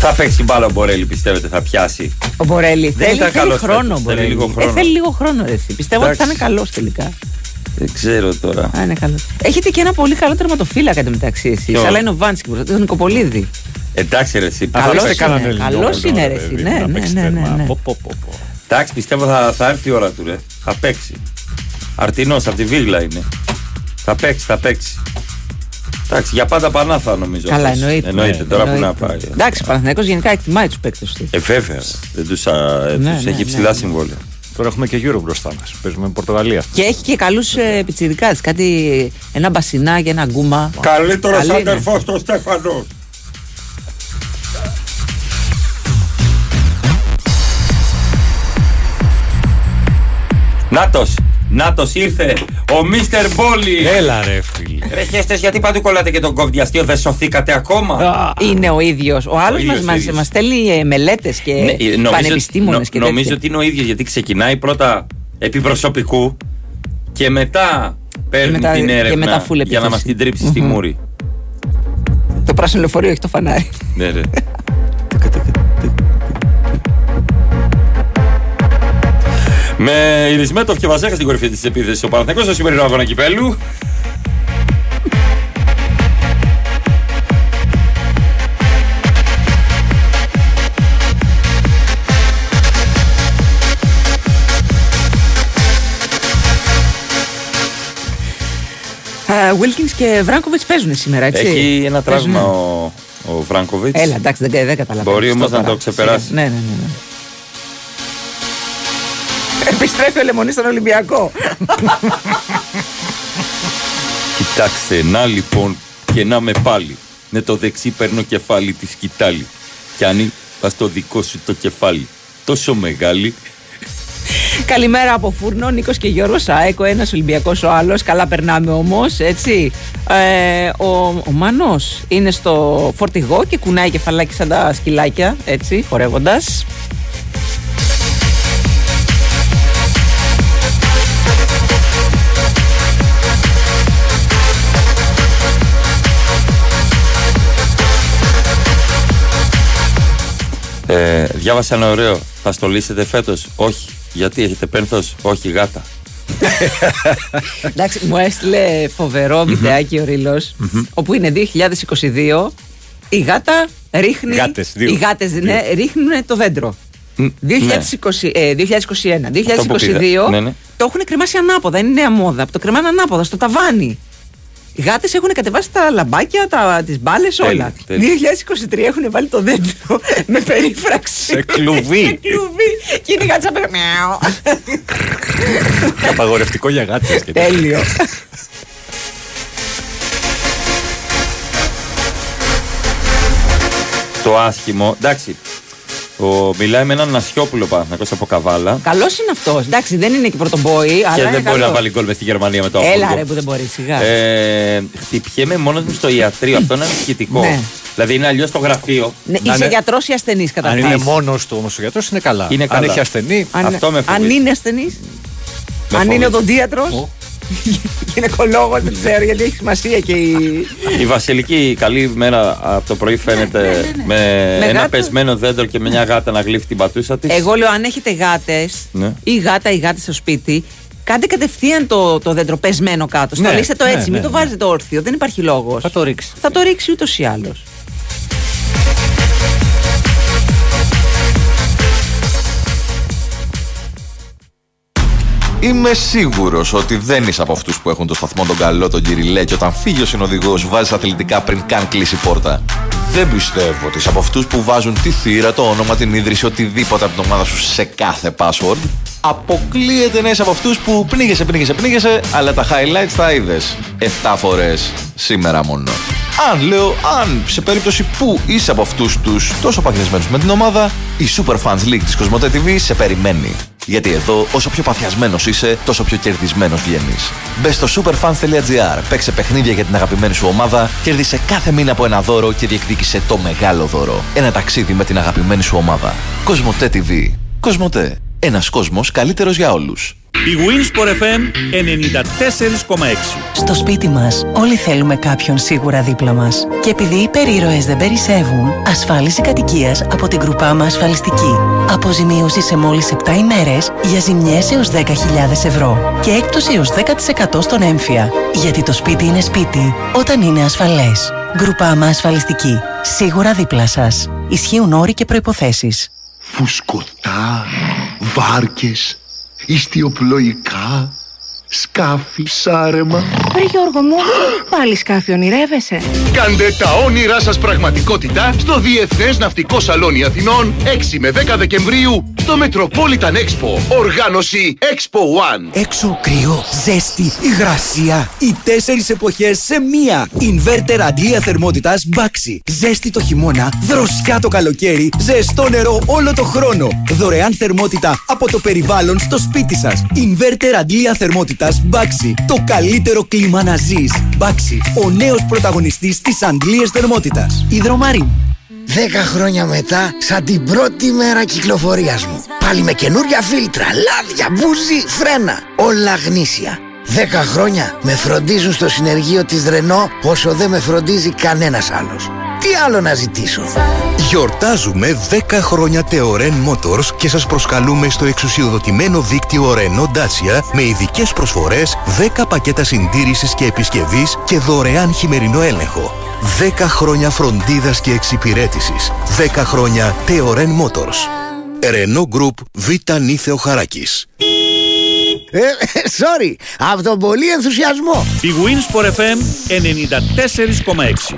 Θα παίξει μπάλα ο Μπορέλη, πιστεύετε, θα πιάσει. Ο Μπορέλη θέλει χρόνο, θέλει λίγο χρόνο. Θέλει λίγο χρόνο ρε. Πιστεύω ότι θα είναι καλός τελικά. Δεν ξέρω τώρα. Α, είναι καλό. Έχετε και ένα πολύ καλό τερματοφύλακα μεταξύ εσείς. Αλλά είναι ο Βάνσκι μπροστά, τον Νικοπολίδη. Εντάξει ρε εσύ. Καλός είναι ρε εσύ. Ναι. Εντάξει, πιστεύω θα έρθει η ώρα του ρε. Θα παίξει. Αρτινός από τη Βίγλα είναι. Θα παίξει. Εντάξει, για πάντα Πανάθα νομίζω. Καλά, εννοείται. Τώρα που να πάει. Εντάξει, ο Παναθηναϊκός γενικά εκτιμάει τους παίκτες του. Βέβαια. Δεν τους έχει ψηλά συμβόλαια. Τώρα έχουμε και γύρω μπροστά μας. Παίζουμε με Πορτογαλία. Και έχει και καλούς πιτσιρικάδες. Κάτι, ένα μπασινά και ένα γκούμα. Καλύτερος αδερφός του Στέφανος. Νάτος ήρθε ο Μίστερ Μπόλι. Έλα ρε φίλε. Ρε χέστες, γιατί παντού κολλάτε και τον κοβδιαστείο, δεν σωθήκατε ακόμα? Είναι ο ίδιος. Ο άλλος μας στέλνει μελέτες και πανεπιστήμονες και τέτοια. Νομίζω ότι είναι ο ίδιος, γιατί ξεκινάει πρώτα επί προσωπικού και μετά παίρνει την έρευνα για να μας την τρίψει στη μούρη. Το πράσινο λεωφορείο έχει το φανάρι. Ναι ρε. Με Ιρισμέτοφ και Βασέχα στην κορυφή της επίθεσης ο Παναθηναϊκός στο σημερινό αγώνα κυπέλλου. Wilkins και Βράνκοβιτς παίζουν σήμερα, έτσι. Έχει ένα τραύμα ο Βράνκοβιτς. Έλα, εντάξει, δεν καταλαβαίνω. Μπορεί όμως να το ξεπεράσει. Ναι. Επιστρέφει ο Λεμονής στον Ολυμπιακό. Κοιτάξτε, να λοιπόν και να με πάλι. Με το δεξί παίρνω κεφάλι τη σκυτάλη. Κι αν πας το δικό σου το κεφάλι. Τόσο μεγάλη. Καλημέρα από Φούρνο, Νίκος και Γιώργος ΑΕΚ. Ο ένας Ολυμπιακός, ο άλλος. Καλά περνάμε όμως, έτσι. Ο Μάνος είναι στο φορτηγό και κουνάει κεφαλάκι σαν τα σκυλάκια, έτσι, χορεύοντας. Διάβασα ένα ωραίο. Θα στολίσετε φέτος? Όχι. Γιατί έχετε πένθος? Όχι, γάτα. Εντάξει, μου έστειλε φοβερό βιντεάκι ο Ρίλος, όπου είναι 2022. Η γάτα ρίχνει. Οι γάτες ρίχνουν το δέντρο. 2021, 2022 το έχουν κρεμάσει ανάποδα. Είναι νέα μόδα. Το κρεμάνε ανάποδα στο ταβάνι. Οι γάτες έχουν κατεβάσει τα λαμπάκια, τις μπάλες, όλα. 2023 έχουν βάλει το δέντρο με περίφραξη. Σε κλουβί. Και είναι η γάτσα πέρα. Απαγορευτικό για γάτες. Τέλειο. Το άσχημο, εντάξει. Μιλάει με έναν Ασιόπουλο Παναθηναϊκός από Καβάλα. Καλός είναι αυτός. Εντάξει, δεν είναι και πρωτομπόι, αλλά. Και δεν μπορεί να βάλει γκολ μες στη Γερμανία με το Απόλλωνα. Έλα, ρε, που δεν μπορεί, σιγά. Χτυπιέμαι μόνος μου στο ιατρείο. Αυτό είναι ανησυχητικό. Ναι. Δηλαδή είναι αλλιώς το γραφείο. Ναι, είσαι γιατρός ή ασθενής κατά αυτήν. Αν είναι μόνος του όμως ο γιατρός, είναι καλά. Είναι καλά. Αν έχει ασθενή, αυτό με φοβίζει. Αν είναι ασθενής, αν είναι οδοντίατρος. Γυναικολόγος, δεν ξέρω, γιατί έχει σημασία και η Βασιλική. Καλή μέρα από το πρωί, φαίνεται με ένα πεσμένο δέντρο και με μια γάτα να γλύφει την πατούσα της. Εγώ λέω, αν έχετε γάτες ή γάτα στο σπίτι, κάντε κατευθείαν το δέντρο πεσμένο κάτω. Στολίστε το έτσι, μην το βάζετε όρθιο, δεν υπάρχει λόγος. Θα το ρίξει. Θα το ρίξει ούτως ή άλλως. Είμαι σίγουρος ότι δεν είσαι από αυτούς που έχουν το σταθμό τον καλό, τον κυριλέ, και όταν φύγει ο συνοδηγός βάζεις αθλητικά πριν καν κλείσει πόρτα. Δεν πιστεύω ότι είσαι από αυτούς που βάζουν τη θύρα, το όνομα, την ίδρυση, οτιδήποτε από την ομάδα σου σε κάθε password. Αποκλείεται να είσαι από αυτούς που πνίγεσαι, αλλά τα highlights τα είδες 7 φορές σήμερα μόνο. Αν σε περίπτωση που είσαι από αυτούς τους τόσο παθιασμένους με την ομάδα, η Superfans League της Cosmote TV σε περιμένει. Γιατί εδώ, όσο πιο παθιασμένος είσαι, τόσο πιο κερδισμένος βγαίνεις. Μπες στο superfans.gr, παίξε παιχνίδια για την αγαπημένη σου ομάδα, κέρδισε κάθε μήνα από ένα δώρο και διεκδίκησε το μεγάλο δώρο. Ένα ταξίδι με την αγαπημένη σου ομάδα. Cosmote TV. Cosmote. Ένας κόσμος καλύτερος για όλους. Η Winsport FM 94,6. Στο σπίτι μας όλοι θέλουμε κάποιον σίγουρα δίπλα μας. Και επειδή οι υπερήρωες δεν περισσεύουν, ασφάλιση κατοικίας από την Groupama ασφαλιστική. Αποζημίωση σε μόλις 7 ημέρες για ζημιές έως 10.000 ευρώ και έκπτωση έως 10% στον έμφυα. Γιατί το σπίτι είναι σπίτι όταν είναι ασφαλές. Groupama ασφαλιστική. Σίγουρα δίπλα σας. Ισχύουν όροι και προϋποθέσεις. Φουσκωτά, βάρκες, ιστιοπλοϊκά, σκάφη, σάρεμα. Ρε Γιώργο μου, πάλι σκάφη ονειρεύεσαι? Κάντε τα όνειρά σας πραγματικότητα στο Διεθνές Ναυτικό Σαλόνι Αθηνών 6 με 10 Δεκεμβρίου στο Metropolitan Expo. Οργάνωση Expo One. Έξω κρύο, ζέστη, υγρασία. Οι τέσσερις εποχές σε μία. Ινβέρτερ αντλία θερμότητας Baxi. Ζέστη το χειμώνα, δροσιά το καλοκαίρι, ζεστό νερό όλο το χρόνο. Δωρεάν θερμότητα από το περιβάλλον στο σπίτι σας. Ινβέρτερ αντλία θερμότητας Baxi. Το καλύτερο κλίμα να ζεις. Baxi, ο νέος πρωταγωνιστής της αντλίας θερμότητας. Υδρομαρή. 10 χρόνια μετά, σαν την πρώτη μέρα κυκλοφορίας μου. Πάλι με καινούρια φίλτρα, λάδια, μπούζι, φρένα. Όλα γνήσια. 10 χρόνια με φροντίζουν στο συνεργείο της Renault όσο δεν με φροντίζει κανένας άλλος. Τι άλλο να ζητήσω? Γιορτάζουμε 10 χρόνια Teoren Motors και σας προσκαλούμε στο εξουσιοδοτημένο δίκτυο Renault Dacia με ειδικές προσφορές, 10 πακέτα συντήρησης και επισκευής και δωρεάν χειμερινό έλεγχο. 10 χρόνια φροντίδας και εξυπηρέτησης. 10 χρόνια Teoren Motors. Renault Group Β. Νίθεο Χαράκης. Sorry, από τον πολύ ενθουσιασμό. Η BWIN Sport FM 94,6.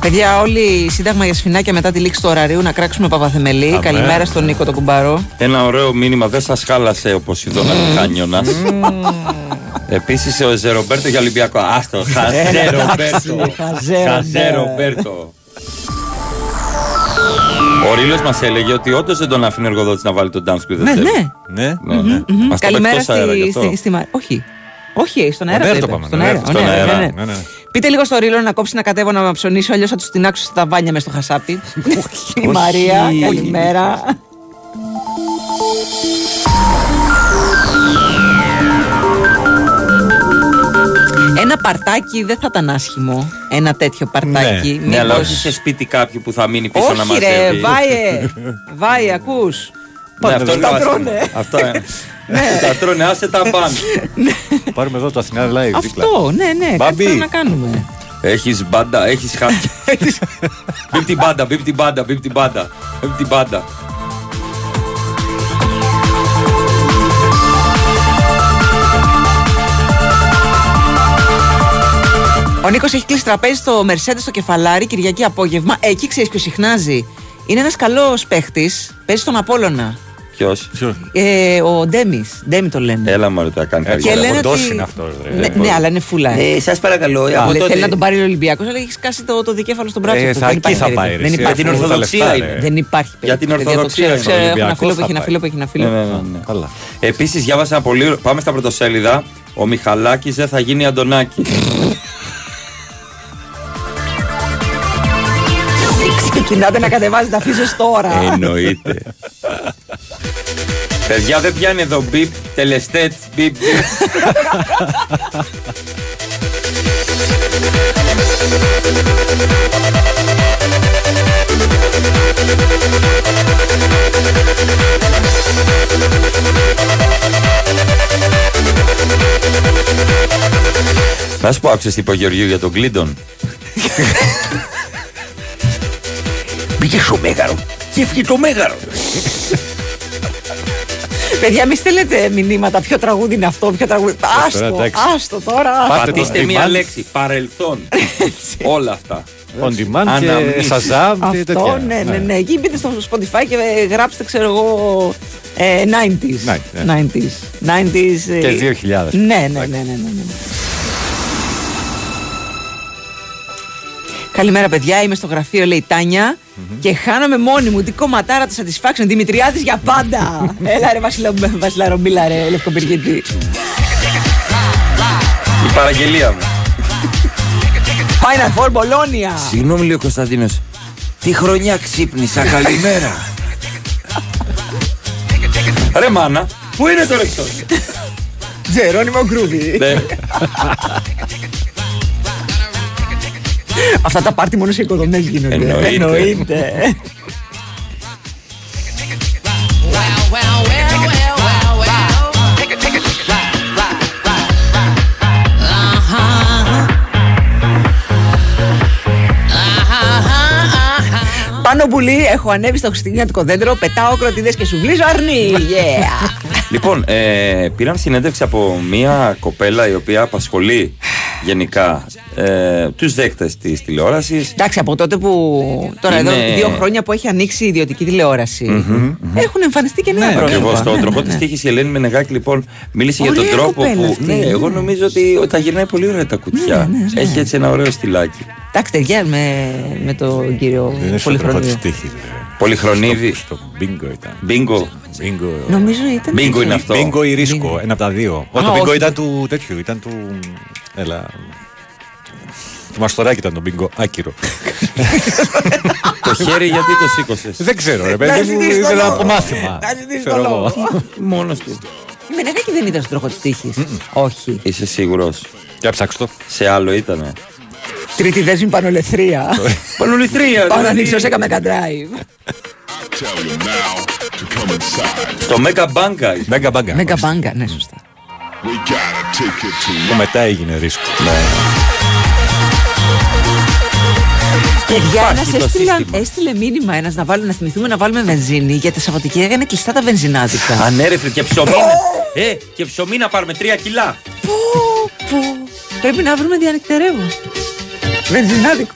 Παιδιά, όλοι σύνταγμα για σφινάκια μετά τη λήξη του ωραρίου να κράξουμε παπαθεμελή. Αμέ. Καλημέρα στον Νίκο τον Κουμπαρό. Ένα ωραίο μήνυμα, δεν σας χάλασε ο Ποσειδώνας Χάνιονας. Επίσης ο Ζερομπέρτο για Ολυμπιακό. Άστο, Χαζέρομπέρτο. Ο Ρίλος μας έλεγε ότι όντως δεν τον αφήνει ο εργοδότης να βάλει τον dance κουιδευτέ. Ναι. Καλημέρα στη Μαρία. Όχι, στον αέρα. Δεν το πάμε. Στον αέρα. Πείτε λίγο στο Ρίλο να κόψει, να κατέβω να με ψωνίσω, αλλιώς θα τους τυνάξω στα ταβάνια μες στο χασάπι. Η Μαρία, καλημέρα. Ένα παρτάκι δεν θα ήταν άσχημο. Ένα τέτοιο παρτάκι. Ναι, μήπως... αλλά όχι σε σπίτι κάποιου που θα μείνει πίσω. Όχι, να μαζεύει. Όχι ρε, βάιε, ακούς. Ναι, αυτό τα τρώνε. Τα τρώνε, άσε τα μπαμ. Πάρουμε εδώ το Αθηνά Live. Αυτό, ναι, κάτι να κάνουμε. Έχεις μπάντα, έχεις χάρτη. Μπίπ την μπάντα. Ο Νίκος έχει κλείσει τραπέζι στο Mercedes στο Κεφαλάρι Κυριακή απόγευμα. Εκεί ξέρεις ποιος συχνάζει. Είναι ένας καλός παίχτης, παίζει στον Απόλλωνα. Ποιος? Ο Ντέμις. Ντέμι το λένε. Έλα μωρέ, τα κάνει καλύτερα. Κοντός είναι αυτός. Ναι, αλλά είναι φούλα. Σας παρακαλώ. Θέλει να τον πάρει ο Ολυμπιακός, αλλά έχει σκάσει το δικέφαλο στον μπράτσο του. Εκεί θα πάει. Για την Ορθοδοξία είναι. Δεν υπάρχει περίπτωση. Για την Ορθοδοξία είναι. Έχει ένα φίλο. Καλά. Επίσης, διάβασα πολύ. Πάμε στα πρωτοσέλιδα. Ο Μιχαλάκης δεν θα γίνει Αντωνάκη. Κοιτάτε να κατεβάζετε αφήσεις τώρα. Εννοείται. Παιδιά, δεν πιάνει εδώ μπιπ, τελεστέτ, μπιπ. Να σου πω, άκουσες τύπο Γεωργίου για τον Κλίντον? Πήγε στο Μέγαρο και έφυγε το Μέγαρο. Παιδιά, μη στέλνετε μηνύματα. Ποιο τραγούδι είναι αυτό, ποιο τραγούδι. Άστο τώρα. Πατήστε μία λέξη. Παρελθόν. Όλα αυτά. On demand και Shazam. Αυτό, ναι. Εκεί μπείτε στο Spotify και γράψτε, ξέρω εγώ, 90s. Και 2000. Ναι. Καλημέρα, παιδιά. Είμαι στο γραφείο, λέει η Τάνια. Και χάνομαι μόνη μου. Τι κομματάρα το satisfaction. Δημητριάδης για πάντα. Έλα ρε Βασιλαρομπίλα ρε Λευκοπυργίτη. Η παραγγελία μου. Final Four Μπολόνια. Συγγνώμη, λέει ο Κωνσταντίνος. Τι χρονιά ξύπνησα, καλημέρα. Ρε μάνα, πού είναι το ρεξό? Τζερόνιμο Γκρούβι. Αυτά τα πάρτι μόνο σε οικοδομές γίνονται. Εννοείται. Κάνω μπουλή, έχω ανέβει στο χριστουγεννιάτικο δέντρο, πετάω κροτίδες και σουβλίζω αρνί. Yeah. Λοιπόν, πήραν συνέντευξη από μια κοπέλα η οποία απασχολεί γενικά τους δέκτες της τηλεόρασης. Εντάξει, από τότε που. Τώρα είναι... εδώ, 2 χρόνια που έχει ανοίξει η ιδιωτική τηλεόραση. Έχουν εμφανιστεί και νέα πράγματα. Ακριβώς. Στον τροχό της τύχης η Ελένη Μενεγάκη λοιπόν μίλησε για τον τρόπο που. Ναι, εγώ νομίζω ότι τα γυρνάει πολύ ωραία τα κουτιά. Έχει έτσι ένα ωραίο στυλάκι. Εντάξει, ταιριάζει με τον κύριο Πολυχρονίδη. Πολυχρονίδη. Μπίνγκο. Νομίζω ήταν. Μπίνγκο είναι αυτό. Μπίνγκο ή ρίσκο, ένα από τα δύο. Το μπίνγκο ήταν του τέτοιου, ήταν του. Έλα. Το μαστοράκι ήταν το μπίνγκο, άκυρο. Το χέρι γιατί το σήκωσες? Δεν ξέρω ρε παιδί μου, ήθελα από μάθημα. Να ζητήσεις το λόγο. Μόνος του. Η Μενεγάκη δεν ήταν στον τροχό της τύχης. Όχι. Είσαι σίγουρος? Για ψάξω το. Σε άλλο ήτανε. Τρίτη δέσμη πανολεθρία. Πανολεθρία. Πάω να ανοίξω σε καμέκα drive. Στο Μέγκα Μπάγκα. Μέγκα Μπάγκα, ναι σωστά. Που μετά έγινε ρίσκο. Παιδιά, έστειλε μήνυμα ένας να βάλουμε, να θυμηθούμε να βάλουμε βενζίνη γιατί τα Σαββατοκύριακα είναι κλειστά τα βενζινάδικα. Ανέρευτε και ψωμί. Και ψωμί να πάρουμε 3 κιλά. Πρέπει να βρούμε διανυκτερεύον. Βενζινάδικο.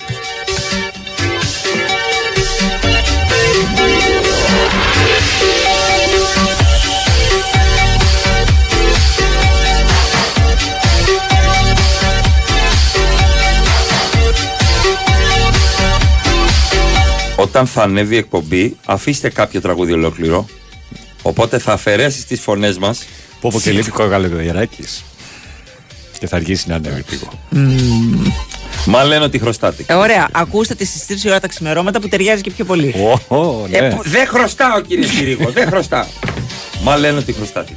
Όταν θα ανέβει η εκπομπή, αφήστε κάποιο τραγούδι ολόκληρο. Οπότε θα αφαιρέσεις τις φωνές μας. Πόπο και λίπικο γάλε το Ιεράκης. Και θα αργήσει να ανέβει λίγο. Μα λένε ότι χρωστάτε. Ωραία, ακούστε τις 3 ώρα τα ξημερώματα που ταιριάζει και πιο πολύ. Ναι. Δεν χρωστάω κύριε Συρίγο, δεν χρωστάω. Μα λένε ότι χρωστάτε.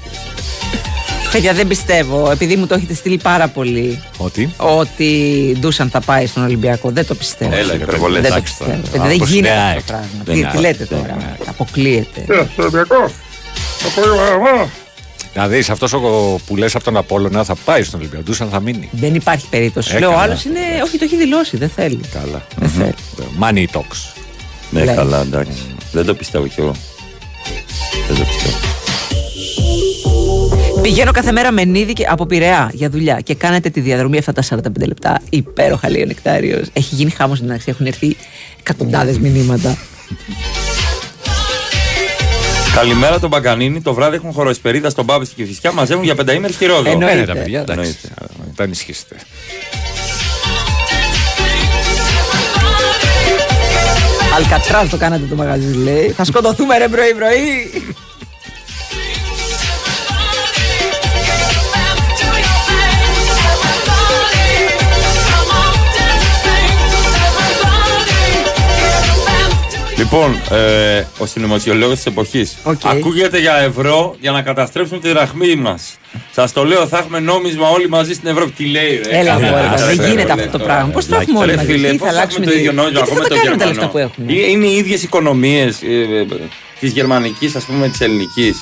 Παιδιά, δεν πιστεύω, επειδή μου το έχετε στείλει πάρα πολύ. Ότι? Ότι Ντούσαν θα πάει στον Ολυμπιακό. Δεν το πιστεύω. Έλα, υπερβολές. Δεν το πιστεύω. Δεν γίνεται αυτό το πράγμα. Τι λέτε τώρα? Αποκλείεται. Να δεις, αυτός που λες από τον Απόλλωνα θα πάει στον Ολυμπιακό, Ντούσαν θα μείνει. Δεν υπάρχει περίπτωση. Λέω, ο άλλος είναι. Όχι, το έχει δηλώσει. Δεν θέλει. Καλά. Δεν θέλει. Money talks. Ναι, καλά, εντάξει. Δεν το πιστεύω κι εγώ. Δεν το πιστεύω. Πηγαίνω κάθε μέρα με νίδι από Πειραιά για δουλειά και κάνετε τη διαδρομή αυτά τα 45 λεπτά. Υπέροχα, λέει ο Νεκτάριος. Έχει γίνει χάμος στην αρχή, έχουν έρθει εκατοντάδες μηνύματα. Καλημέρα τον Μπαγκανίνη. Το βράδυ έχουν χωροεσπερίδα στον Μπάμπη και φυσικά μαζεύουν για πενταήμερη στη Ρόδο. Εννοείται τα παιδιά, εντάξει. Τα ενισχύσετε. Αλκατράζ το κάνατε το μαγαζί, λέει. Θα σκοτωθούμε ρε πρωί-πρωί. Λοιπόν, ο συνωμοσιολόγος της εποχής. Ακούγεται για ευρώ για να καταστρέψουμε τη δραχμή μας. Σας το λέω, θα έχουμε νόμισμα όλοι μαζί στην Ευρώπη. Τι λέει, ρε. Έλα, δεν γίνεται αυτό το πράγμα. Πώς θα έχουμε όλοι μαζί? Θα αλλάξουμε το ίδιο νόμισμα ακόμα το Γερμανό. Είναι οι ίδιες οικονομίες της γερμανικής, ας πούμε, της ελληνικής.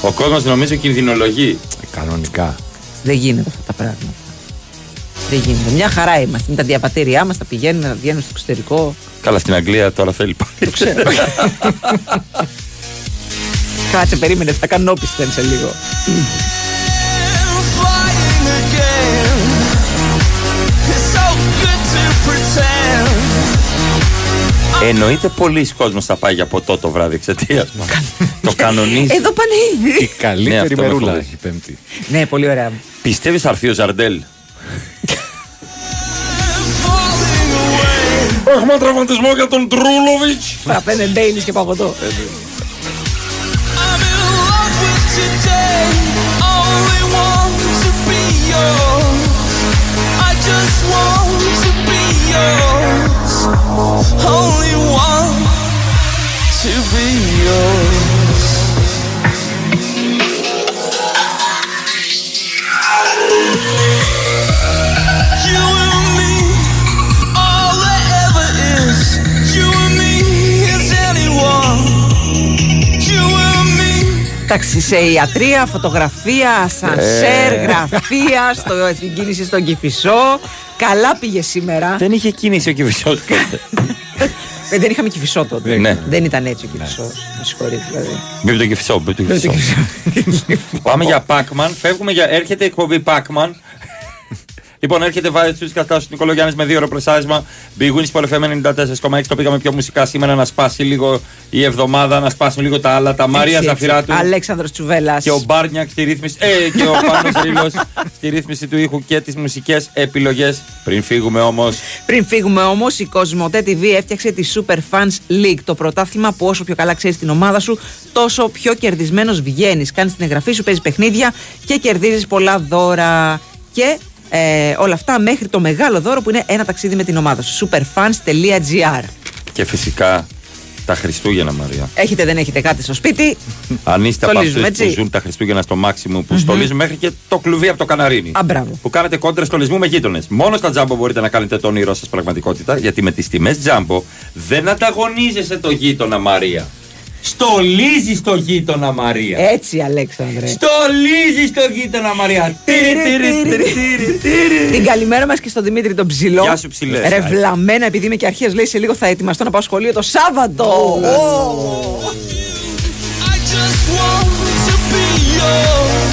Ο κόσμος νομίζω κινδυνολογεί. Κανονικά. Δεν γίνεται αυτά τα πράγματα. Δεν γίνεται. Μια χαρά είμαστε. Με τα διαβατήριά μας, τα πηγαίνουμε, τα βγαίνουμε στο εξωτερικό. Καλά, στην Αγγλία τώρα θέλει πάλι. Το ξέρω. Κάτσε, περίμενε, θα κάνω όπισθεν σε λίγο. Εννοείται πολλοί κόσμος θα πάει για ποτό το βράδυ εξαιτίας μας. Το κανονίζει. Εδώ πάνε ήδη. Η καλύτερη μερούλα έχει Πέμπτη. Ναι, πολύ ωραία. Πιστεύεις θα έρθει ο Ζαρντέλ? Έχουμε τραυματισμό για τον Τρούλοβιτς. Θα πένε ντέιλις και παγωτό. Εντάξει, σε ιατρία, φωτογραφία, σανσέρ, γραφεία, στην κίνηση στον Κηφισό. Καλά πήγε σήμερα. Δεν είχε κίνηση ο Κηφισός τότε. Δεν είχαμε Κηφισό τότε. Ναι. Δεν ήταν έτσι ο Κηφισός. Με συγχωρείτε. Μπήκε το Κηφισό. Πάμε για Πάκμαν. Φεύγουμε για. Έρχεται η εκπομπή Πάκμαν. Λοιπόν, έρχεται βάρη του κατά του Νικολογιάννη με 2 ώρε πρεσάρισμα. BWIN στο FM 94,6. Το πήγαμε πιο μουσικά σήμερα να σπάσει λίγο η εβδομάδα, να σπάσουν λίγο τα άλλα. Τα Μαρία Ζαφειράτου. Αλέξανδρος Τσουβέλας. Και ο Μπάρνιακ στη ρύθμιση. Και ο Πάνος Ρίλος στη ρύθμιση του ήχου και τις μουσικές επιλογές. Πριν φύγουμε όμως, η Cosmote TV έφτιαξε τη Superfans League. Το πρωτάθλημα που όσο πιο καλά ξέρεις την ομάδα σου, τόσο πιο κερδισμένος βγαίνεις. Κάνεις την εγγραφή σου, παίζεις παιχνίδια και κερδίζεις πολλά δώρα. Και όλα αυτά μέχρι το μεγάλο δώρο που είναι ένα ταξίδι με την ομάδα σου. Superfans.gr. Και φυσικά τα Χριστούγεννα, Μαρία. Έχετε, δεν έχετε κάτι στο σπίτι. Αν είστε από αυτούς που ζουν τα Χριστούγεννα στο μάξιμο που στολίζουν μέχρι και το κλουβί από το Καναρίνι. Που κάνετε κόντρες στολισμού με γείτονες. Μόνο στα Τζάμπο μπορείτε να κάνετε τον όνειρό σας πραγματικότητα, γιατί με τις τιμές Τζάμπο δεν ανταγωνίζεσαι το γείτονα, Μαρία. Στολίζει το γείτονα Μαρία. Έτσι, Αλέξανδρε. Στολίζει το γείτονα Μαρία. Την καλημέρα μας και στον Δημήτρη τον Ψηλό. Γεια σου, Ψηλέ. Ρευλαμένα, επειδή είμαι και αρχές, λέει σε λίγο θα ετοιμαστώ να πάω σχολείο το Σάββατο.